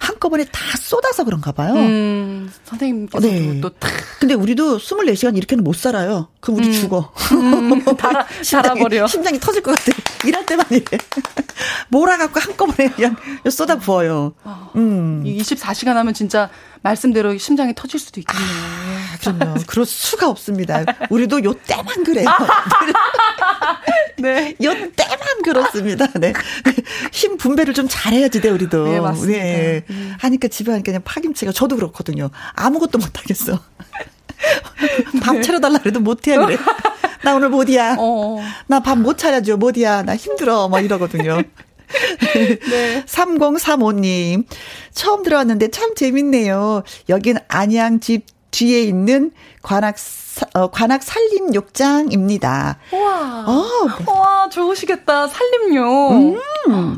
한꺼번에 다 쏟아서 그런가 봐요. 음, 선생님께서도 네. 또 탁. 근데 우리도 스물네 시간 이렇게는 못 살아요. 그럼 우리 음, 죽어. 음, 달아, 달아버려. 심장이, 심장이 터질 것 같아. 일할 때만 이래. 몰아갖고 한꺼번에 그냥 쏟아 부어요. 음. 이십사 시간 하면 진짜 말씀대로 심장이 터질 수도 있겠네요. 아, 그럼요. 그럴 수가 없습니다. 우리도 요 때만 그래요. 네. 요 때만 그렇습니다. 네. 힘 분배를 좀 잘해야지, 돼, 우리도. 네, 맞습니다. 네. 음. 하니까 집에 하니까 그냥 파김치가 저도 그렇거든요. 아무것도 못하겠어. 밥 네. 차려달라 그래도 못해, 그래. 나 오늘 못이야. 나 밥 못 차려줘, 못이야. 나 힘들어. 막 이러거든요. 네. 삼공삼오님 처음 들어왔는데 참 재밌네요. 여긴 안양집 뒤에 있는 관악 어, 관악 산림욕장입니다. 우와. 어. 와, 좋으시겠다. 산림욕. 음.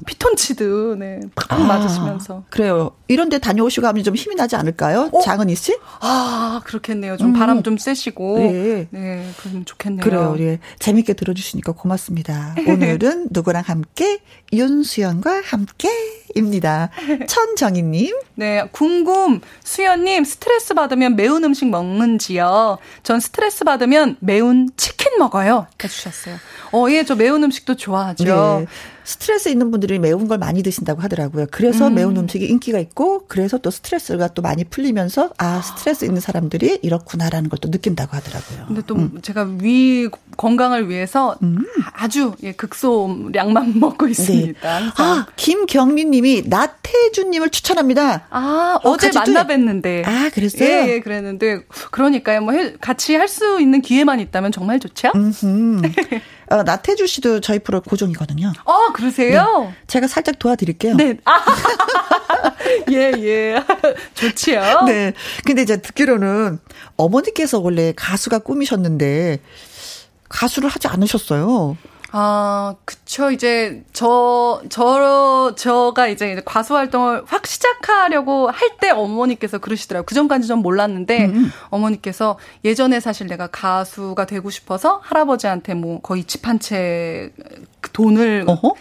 피톤치드. 네. 팍 아, 맞으시면서. 그래요. 이런 데 다녀오시고 하면 좀 힘이 나지 않을까요? 어? 장은희 씨? 아, 그렇겠네요. 좀 음. 바람 좀 쐬시고. 네. 네. 그럼 좋겠네요. 그래요. 예. 재밌게 들어주시니까 고맙습니다. 오늘은 누구랑 함께? 윤수연과 함께입니다. 천정희님. 네. 궁금. 수연님, 스트레스 받으면 매운 음식 먹는지요? 전 스트레스 받으면 매운 치킨 먹어요. 해주셨어요. 어, 예, 저 매운 음식도 좋아하죠. 네. 스트레스 있는 분들이 매운 걸 많이 드신다고 하더라고요. 그래서 음. 매운 음식이 인기가 있고, 그래서 또 스트레스가 또 많이 풀리면서, 아, 스트레스 있는 사람들이 이렇구나라는 걸 또 느낀다고 하더라고요. 근데 또 음. 제가 위 건강을 위해서 음. 아주 예, 극소량만 먹고 있습니다. 네. 아, 김경민 님이 나태주 님을 추천합니다. 아, 어, 어제 만나 뵀는데. 아, 그랬어요? 예, 예, 그랬는데. 그러니까요. 뭐 해, 같이 할 수 있는 기회만 있다면 정말 좋죠? 음. 어, 나태주 씨도 저희 프로 고정이거든요. 어, 그러세요? 네. 제가 살짝 도와드릴게요. 네. 아. 예, 예. 좋지요. 네. 근데 이제 듣기로는 어머니께서 원래 가수가 꿈이셨는데 가수를 하지 않으셨어요. 아, 그쵸. 이제, 저, 저, 저가 이제 가수 활동을 확 시작하려고 할 때 어머니께서 그러시더라고요. 그전까지 전 몰랐는데, 음. 어머니께서 예전에 사실 내가 가수가 되고 싶어서 할아버지한테 뭐 거의 집 한 채 돈을 어허?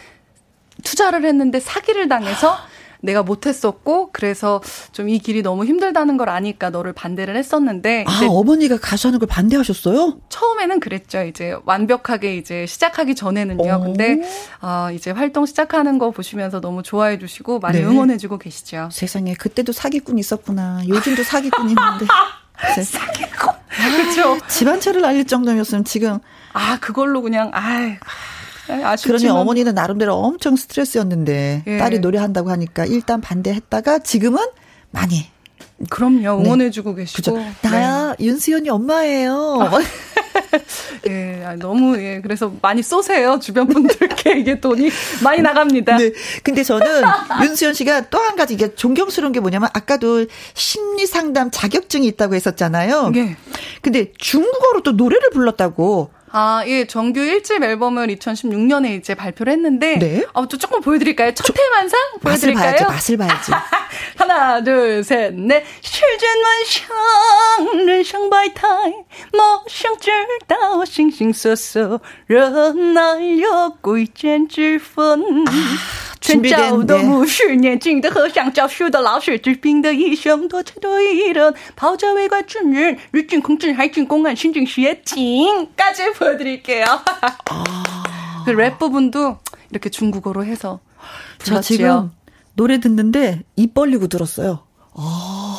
투자를 했는데 사기를 당해서 내가 못했었고, 그래서 좀 이 길이 너무 힘들다는 걸 아니까 너를 반대를 했었는데. 아, 어머니가 가수하는 걸 반대하셨어요? 처음에는 그랬죠. 이제 완벽하게 이제 시작하기 전에는요. 오. 근데, 아, 이제 활동 시작하는 거 보시면서 너무 좋아해 주시고, 많이 네. 응원해 주고 계시죠. 세상에, 그때도 사기꾼이 있었구나. 요즘도 사기꾼이 있는데. 사기꾼! 아, 그쵸. 집안 차를 알릴 정도였으면 지금. 아, 그걸로 그냥, 아이. 아쉽지만. 그러면 어머니는 나름대로 엄청 스트레스였는데 예. 딸이 노래한다고 하니까 일단 반대했다가 지금은 많이 그럼요 응원해주고 네. 계시고 그쵸? 나야 네. 윤수연이 엄마예요. 아. 예, 너무 예 그래서 많이 쏘세요 주변 분들께 이게 돈이 많이 나갑니다. 네, 근데 저는 윤수연 씨가 또 한 가지 이게 존경스러운 게 뭐냐면 아까도 심리 상담 자격증이 있다고 했었잖아요. 예. 근데 중국어로 또 노래를 불렀다고. 아, 예, 정규 일 집 앨범을 이천십육년에 이제 발표를 했는데. 네. 아, 또 조금 보여드릴까요? 천태만상? 보여드릴까요? 맛을 봐야지, 맛을 봐야지. 하나, 둘, 셋, 넷. 실전만 샹르샹바이타이, 머샹쯔다오 싱싱쏘쏘, 런날여 구이젠쯔펀. 준비된,真的我的母是年轻的和尚教授的老师治病的医生多才多艺人，保家卫国军人，日军控制海军公安新军学警까지 보여드릴게요. 아. 그 랩 부분도 이렇게 중국어로 해서 불렀지요. 저 지금 노래 듣는데 입 벌리고 들었어요. 아.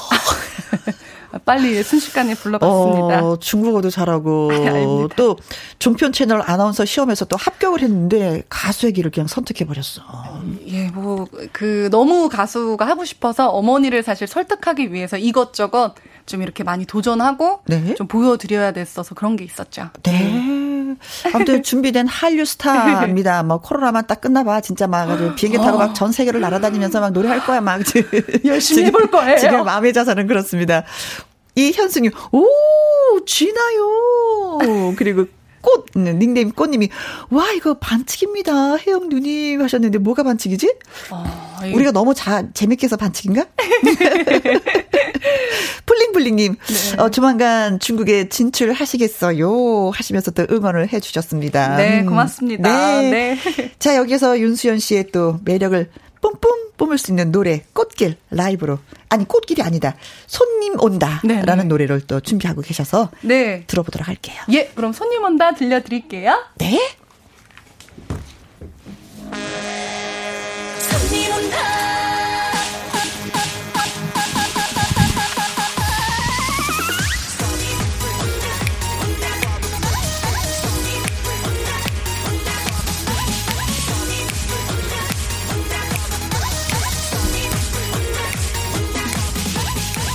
빨리 순식간에 불러봤습니다. 어, 중국어도 잘하고 아유, 또 종편 채널 아나운서 시험에서 또 합격을 했는데 가수의 길을 그냥 선택해버렸어. 예, 뭐 그 너무 가수가 하고 싶어서 어머니를 사실 설득하기 위해서 이것저것 좀 이렇게 많이 도전하고 네? 좀 보여드려야 됐어서 그런 게 있었죠. 네. 아무튼 준비된 한류 스타입니다. 뭐 코로나만 딱 끝나봐 진짜 막 비행기 타고 막 전 세계를 날아다니면서 막 노래할 거야 막 열심히 해볼 거예요. 지금 마음의 자세는 그렇습니다. 이현승님, 오, 지나요. 그리고 꽃, 닉네임 꽃님이, 와, 이거 반칙입니다. 혜영 누님 하셨는데, 뭐가 반칙이지? 아, 이거. 우리가 너무 자, 재밌게 해서 반칙인가? 플링플링님, 네. 어, 조만간 중국에 진출하시겠어요? 하시면서 또 응원을 해주셨습니다. 네, 고맙습니다. 음, 네. 네. 자, 여기서 윤수연 씨의 또 매력을 뿜뿜 뿜을 수 있는 노래 꽃길 라이브로 아니 꽃길이 아니다 손님 온다라는 네네. 노래를 또 준비하고 계셔서 네. 들어보도록 할게요. 예, 그럼 손님 온다 들려드릴게요. 네. 손님 온다.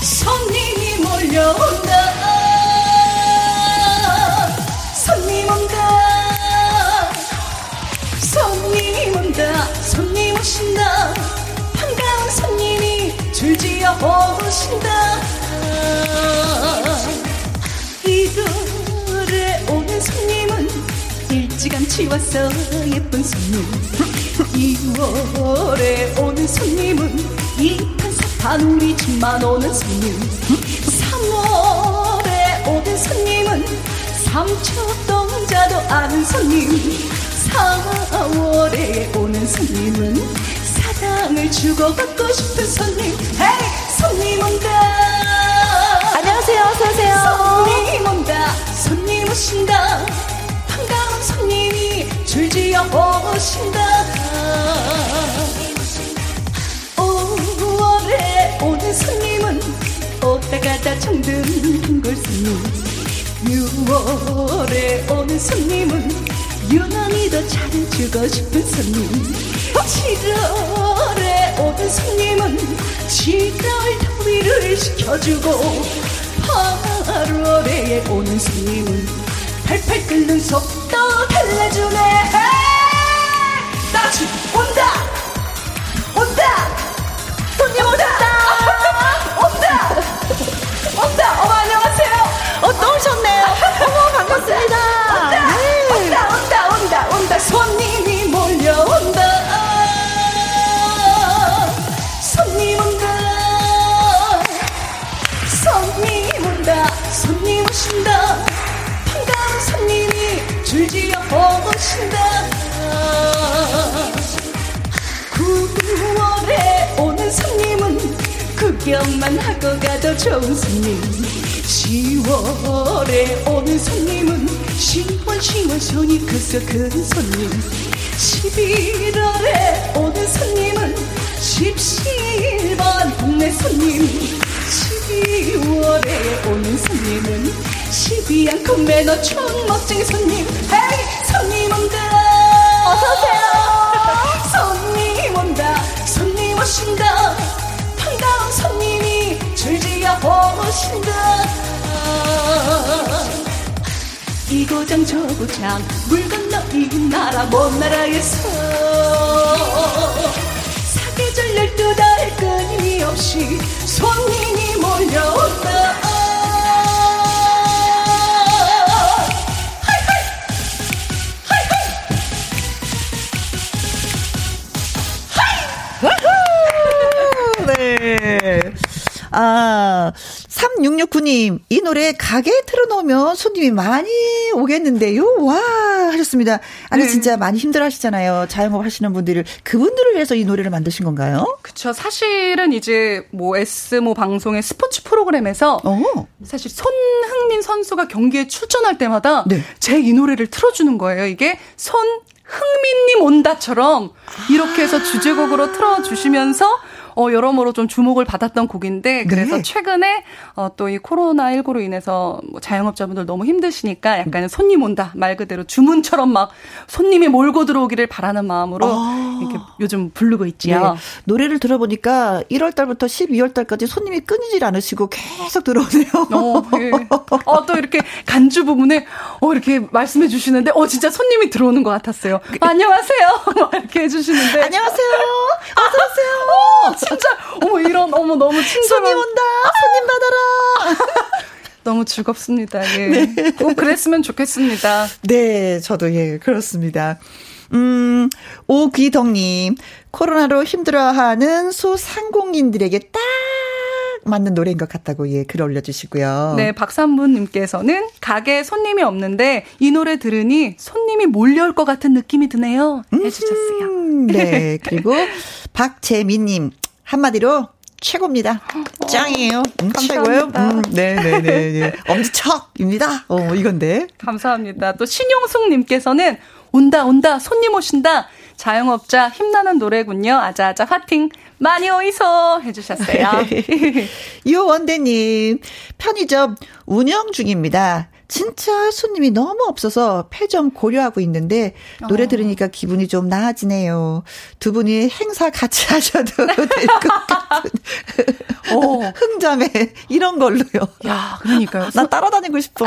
손님이 몰려온다. 손님 온다. 손님이 온다. 손님 오신다. 반가운 손님이 줄지어 오신다. 이별에 오는 손님은 일찌감치 왔어 예쁜 손님. 이월에 오는 손님은 이탄사 단우리 집만 오는 손님. 삼월에 오는 손님은 삼척동자도 아는 손님. 사월에 오는 손님은 사랑을 주고받고 싶은 손님. 헤이! 손님 온다. 안녕하세요. 어서오세요. 손님 온다. 손님 오신다. 반가운 손님이 줄지어 오신다. 오는 손님은 오다 가다 정든 골손님. 유월에 오는 손님은 유난히 더 잘해주고 싶은 손님. 칠월에 오는 손님은 지가을 더위를 식혀주고. 팔월에 오는 손님은 팔팔 끓는 속도 달래주네. 나 지금 온다 온다. 손님 오다! 온다! 온다! 어머, 안녕하세요! 어, 또 오셨네요! 어머, 반갑습니다! 온다! 네. 온다! 온다! 온다! 온다! 손님이 몰려온다! 손님 온다! 손님 온다! 손님 오신다! 반가운 손님이 줄지어 오신다! 구월에 오는 손님은 구경만 하고 가도 좋은 손님. 시월에 오는 손님은 시원시원 손이 커서 큰 손님. 십일월에 오는 손님은 십시일반 동네 손님. 십이월에 오는 손님은 시비앙코 매너 총 멋진 손님. 헤이! 손님 온다. 어서오세요. 손님 손님 오신다. 반가운 손님이 줄지어 오신다. 이 고장 저 고장 물 건너 이 나라 먼 나라에서 사계절 열두 달 끊임없이 손님이 몰려온다. 아, 삼육육구 님, 이 노래 가게에 틀어놓으면 손님이 많이 오겠는데요. 와 하셨습니다. 아니 네. 진짜 많이 힘들어하시잖아요. 자영업 하시는 분들을 그분들을 위해서 이 노래를 만드신 건가요? 그렇죠. 사실은 이제 뭐 S모 방송의 스포츠 프로그램에서 어. 사실 손흥민 선수가 경기에 출전할 때마다 네. 제 이 노래를 틀어주는 거예요. 이게 손흥민님 온다처럼 이렇게 해서 주제곡으로 틀어주시면서 어, 여러모로 좀 주목을 받았던 곡인데, 그래서 네. 최근에, 어, 또 이 코로나십구로 인해서 뭐 자영업자분들 너무 힘드시니까 약간 손님 온다. 말 그대로 주문처럼 막 손님이 몰고 들어오기를 바라는 마음으로 아. 이렇게 요즘 부르고 있지요. 네. 노래를 들어보니까 일월달부터 십이월달까지 손님이 끊이질 않으시고 계속 들어오세요. 어, 네. 어, 또 이렇게 간주 부분에, 어, 이렇게 말씀해 주시는데, 어, 진짜 손님이 들어오는 것 같았어요. 어, 안녕하세요. 막 이렇게 해주시는데. 안녕하세요. 어서오세요. 진짜 어머 이런 어머 너무 친절한 손님 온다 손님 받아라 너무 즐겁습니다. 예. 네. 꼭 그랬으면 좋겠습니다. 네 저도 예 그렇습니다. 음 오귀덕님 코로나로 힘들어하는 소상공인들에게 딱 맞는 노래인 것 같다고 예 글 올려주시고요. 네 박삼분님께서는 가게에 손님이 없는데 이 노래 들으니 손님이 몰려올 것 같은 느낌이 드네요. 해주셨어요. 음, 네 그리고 박재민님. 한마디로 최고입니다. 어, 짱이에요. 음, 최고예요. 음, 네, 네, 네, 네. 엄지척입니다. 어, 이건데. 감사합니다. 또 신용숙님께서는 온다, 온다, 손님 오신다. 자영업자 힘나는 노래군요. 아자아자 파팅 많이 오이소 해주셨어요. 유원대님 편의점 운영 중입니다. 진짜 손님이 너무 없어서 폐점 고려하고 있는데 노래 들으니까 기분이 좀 나아지네요. 두 분이 행사 같이 하셔도 될 것 같은 흥자매 이런 걸로요. 야, 그러니까요. 나 따라다니고 싶어.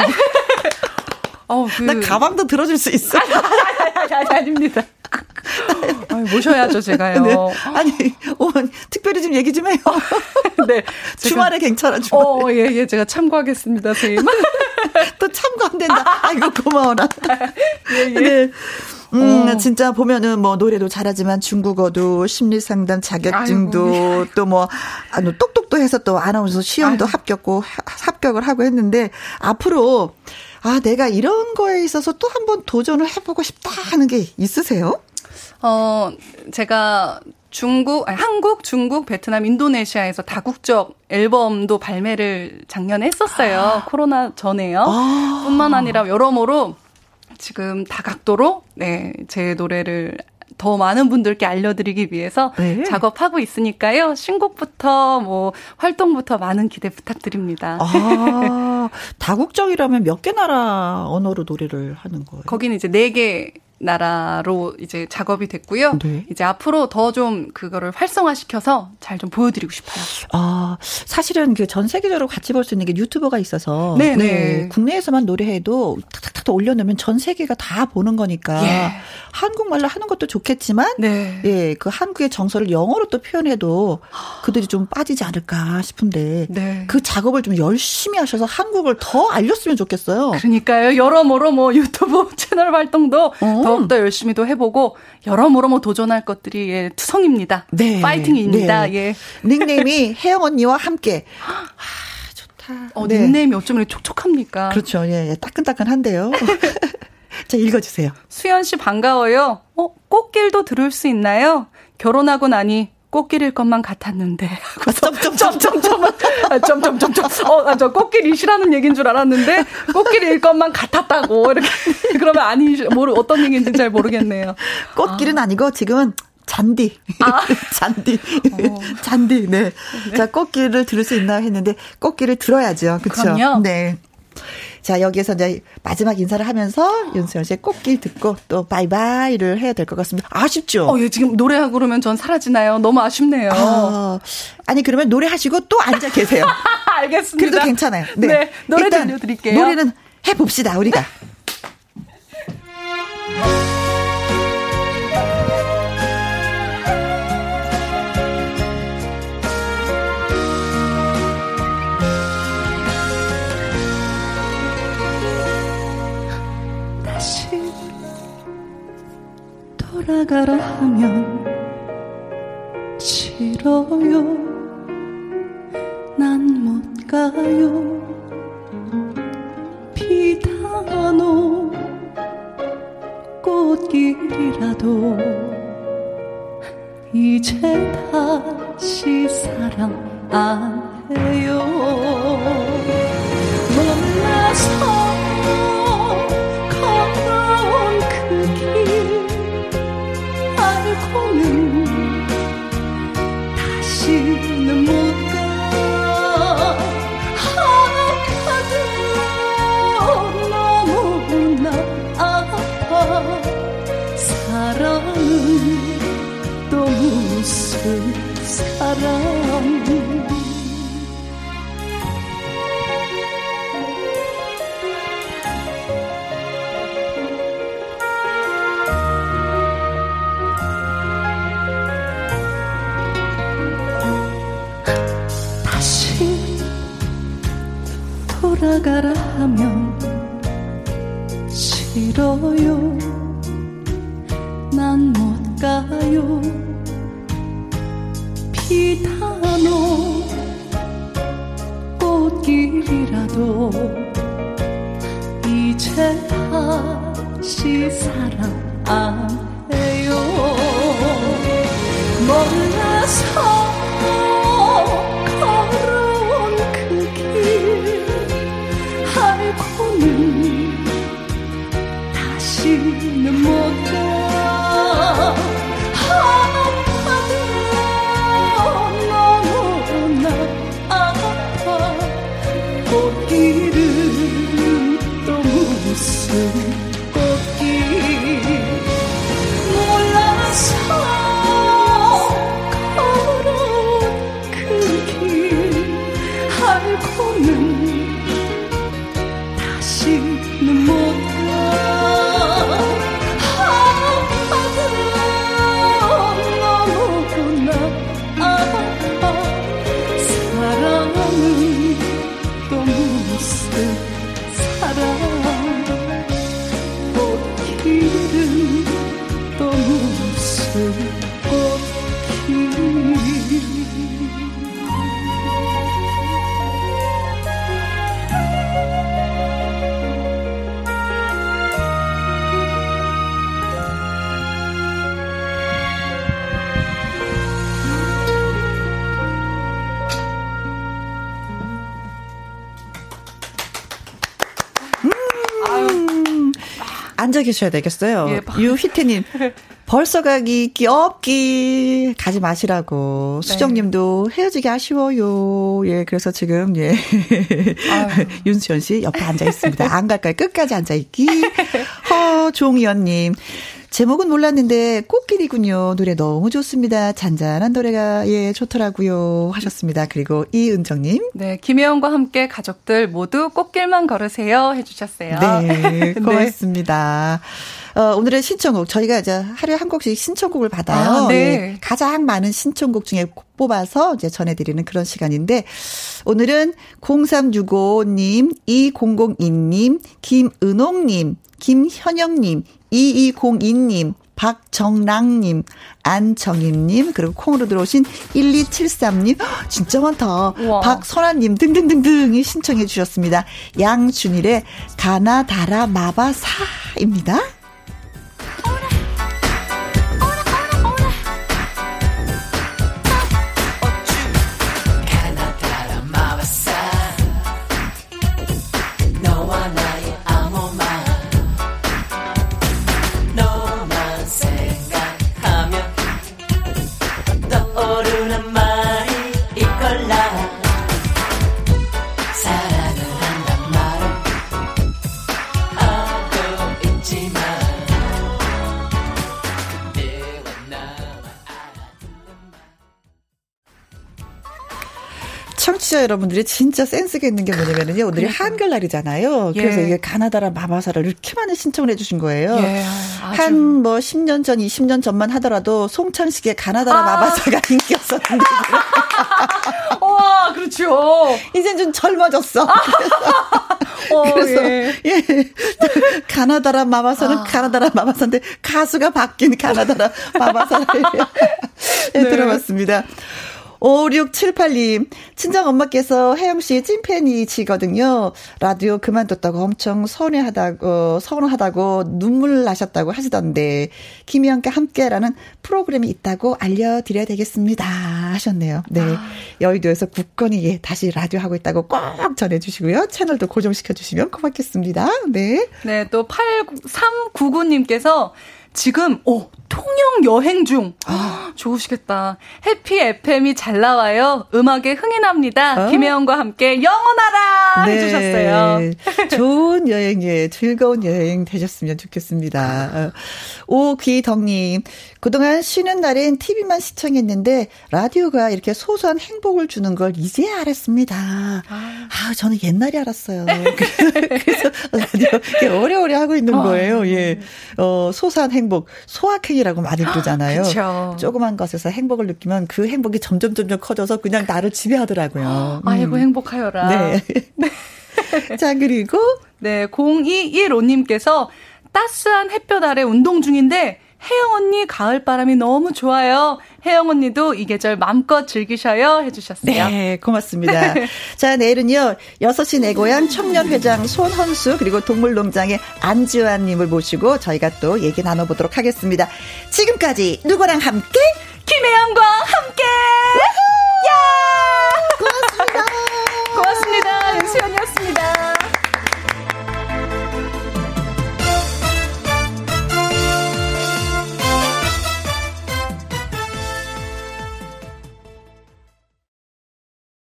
어, 그... 나 가방도 들어줄 수 있어. 아니, 아니, 아니, 아닙니다. 아니, 모셔야죠, 제가요. 네. 아니, 오면 특별히 좀 얘기 좀 해요. 네. 주말에 제가... 괜찮아, 주말에. 어, 예, 예, 제가 참고하겠습니다, 선생님. 또 참고 안 된다. 아이고, 고마워라. 예, 예. 네. 음, 어. 진짜 보면은 뭐 노래도 잘하지만 중국어도 심리상담 자격증도 또 뭐 똑똑도 해서 또 아나운서 시험도 아유. 합격고 하, 합격을 하고 했는데 앞으로 아, 내가 이런 거에 있어서 또 한번 도전을 해보고 싶다 하는 게 있으세요? 어, 제가 중국, 아니, 한국, 중국, 베트남, 인도네시아에서 다국적 앨범도 발매를 작년에 했었어요. 아. 코로나 전에요. 아. 뿐만 아니라 여러모로 지금 다각도로, 네, 제 노래를 더 많은 분들께 알려드리기 위해서 네. 작업하고 있으니까요. 신곡부터 뭐 활동부터 많은 기대 부탁드립니다. 아, 다국적이라면 몇 개 나라 언어로 노래를 하는 거예요? 거기는 이제 네 개 나라로 이제 작업이 됐고요. 네. 이제 앞으로 더 좀 그거를 활성화시켜서 잘 좀 보여드리고 싶어요. 아, 사실은 그 전 세계적으로 같이 볼 수 있는 게 유튜버가 있어서 네, 네. 국내에서만 노래해도 탁탁탁 올려놓으면 전 세계가 다 보는 거니까 예. 한국말로 하는 것도 좋겠지만 네. 예, 그 한국의 정서를 영어로 또 표현해도 그들이 좀 빠지지 않을까 싶은데 네. 그 작업을 좀 열심히 하셔서 한국을 더 알렸으면 좋겠어요. 그러니까요. 여러모로 뭐 유튜브 채널 활동도 어. 더욱더 열심히도 해보고 여러모로 뭐 도전할 것들이 예, 투성입니다. 네. 파이팅입니다. 네. 예. 닉네임이 혜영 언니와 함께. 아, 좋다. 어, 네. 닉네임이 어쩜 이렇게 촉촉합니까? 그렇죠. 예, 따끈따끈한데요. 자, 읽어주세요. 수연 씨 반가워요. 어, 꽃길도 들을 수 있나요? 결혼하고 나니 꽃길일 것만 같았는데. 점점점점점. 점점점점. 어, 아, 저 꽃길이시라는 얘기인 줄 알았는데, 꽃길일 것만 같았다고. 이렇게. 그러면 아니, 모르, 어떤 얘기인지 잘 모르겠네요. 꽃길은 아. 아니고, 지금은. 잔디. 아. 잔디. 어. 잔디, 네. 네. 자, 꽃길을 들을 수 있나 했는데, 꽃길을 들어야죠. 그쵸? 그럼요. 네. 자, 여기에서 이제 마지막 인사를 하면서 윤수연 씨의 꽃길 듣고 또 바이바이를 해야 될 것 같습니다. 아쉽죠? 어, 예, 지금 노래하고 그러면 전 사라지나요? 너무 아쉽네요. 아, 아니, 그러면 노래하시고 또 앉아 계세요. 알겠습니다. 그래도 괜찮아요. 네. 네 노래 들려드릴게요. 노래는 해봅시다, 우리가. 돌아가라 하면 싫어요. 난 못 피가요 피다노 꽃길이라도 이제 다시 사랑 안 해요. 몰라서 알고는 다시는 못 가. 아파도 너무나 아파. 사랑은 또 무슨 사랑. 돌아가라 하면 싫어요. 난 못 가요. 비단호 꽃길이라도 이제 다시 사랑 안 해요. 몰라서 다시는 못 가. 아파도 너무나 아파. 꽃길은 또 무슨 꽃길. 몰라서 걸어온 그 길 알고는 다시는 못 가. 아파도 너무나 아파. 사랑은 또 무슨 사랑. 꽃길은 또 무슨 꽃길. 앉아 계셔야 되겠어요. 예, 유희태님 벌써 가기 귀엽기 가지 마시라고. 네. 수정님도 헤어지기 아쉬워요. 예, 그래서 지금 예 윤수연 씨 옆에 앉아 있습니다. 안 갈까요? 끝까지 앉아 있기. 허종연님 제목은 몰랐는데 꽃길이군요. 노래 너무 좋습니다. 잔잔한 노래가 예 좋더라고요 하셨습니다. 그리고 이은정님. 네, 김혜영과 함께 가족들 모두 꽃길만 걸으세요 해주셨어요. 네, 고맙습니다. 네. 어, 오늘의 신청곡 저희가 이제 하루에 한 곡씩 신청곡을 받아요. 아, 네. 예, 가장 많은 신청곡 중에 뽑아서 이제 전해드리는 그런 시간인데 오늘은 공삼육오님, 이공공이님, 김은옥님, 김현영님, 이이공이님, 박정랑님, 안정임님, 그리고 콩으로 들어오신 일이칠삼님, 진짜 많다. 박선아님 등등등등이 신청해 주셨습니다. 양준일의 가나다라 마바사입니다. 여러분들이 진짜 센스가 있는 게 뭐냐면요. 오늘이 그러니까. 한글날이잖아요. 예. 그래서 이게 가나다라 마바사를 이렇게 많이 신청을 해 주신 거예요. 예, 한 뭐 십 년 전, 이십 년 전만 하더라도 송창식의 가나다라 아. 마바사가 인기였었는데. 와, 그렇죠. 이젠 좀 젊어졌어. 그래서, 오, 그래서 예. 예. 가나다라 마바사는 아. 가나다라 마바사인데 가수가 바뀐 가나다라 마바사를 네. 들어봤습니다. 오육칠팔 님, 친정엄마께서 혜영씨 찐팬이시거든요. 라디오 그만뒀다고 엄청 서운해하다고, 서운하다고 눈물 나셨다고 하시던데, 김혜영과 함께라는 프로그램이 있다고 알려드려야 되겠습니다. 하셨네요. 네. 아. 여의도에서 굳건히 예, 다시 라디오 하고 있다고 꼭 전해주시고요. 채널도 고정시켜주시면 고맙겠습니다. 네. 네, 또 팔삼구구 님께서 지금, 오, 통영 여행 중. 아, 좋으시겠다. 해피 에프엠이 잘 나와요. 음악에 흥이 납니다. 어? 김혜영과 함께 영원하라! 네. 해주셨어요. 좋은 여행에, 즐거운 여행 되셨으면 좋겠습니다. 오귀덕님, 그동안 쉬는 날엔 티비만 시청했는데, 라디오가 이렇게 소소한 행복을 주는 걸 이제야 알았습니다. 아, 아 저는 옛날에 알았어요. 그래서 라디오 오래오래 하고 있는 거예요. 아, 예. 어, 소소한 행복. 행복, 소확행이라고 많이 부르잖아요. 그쵸. 조그만 것에서 행복을 느끼면 그 행복이 점점 점점 커져서 그냥 나를 지배하더라고요. 아이고, 음. 행복하여라. 네. 자, 그리고 네, 공이일오 님께서 따스한 햇볕 아래 운동 중인데 혜영 언니 가을바람이 너무 좋아요. 혜영 언니도 이 계절 마음껏 즐기셔요. 해주셨어요. 네, 고맙습니다. 자, 내일은요. 여섯 시 내 고향 청년회장 손헌수 그리고 동물농장의 안지환님을 모시고 저희가 또 얘기 나눠보도록 하겠습니다. 지금까지 누구랑 함께? 김혜영과 함께! 우후! 야!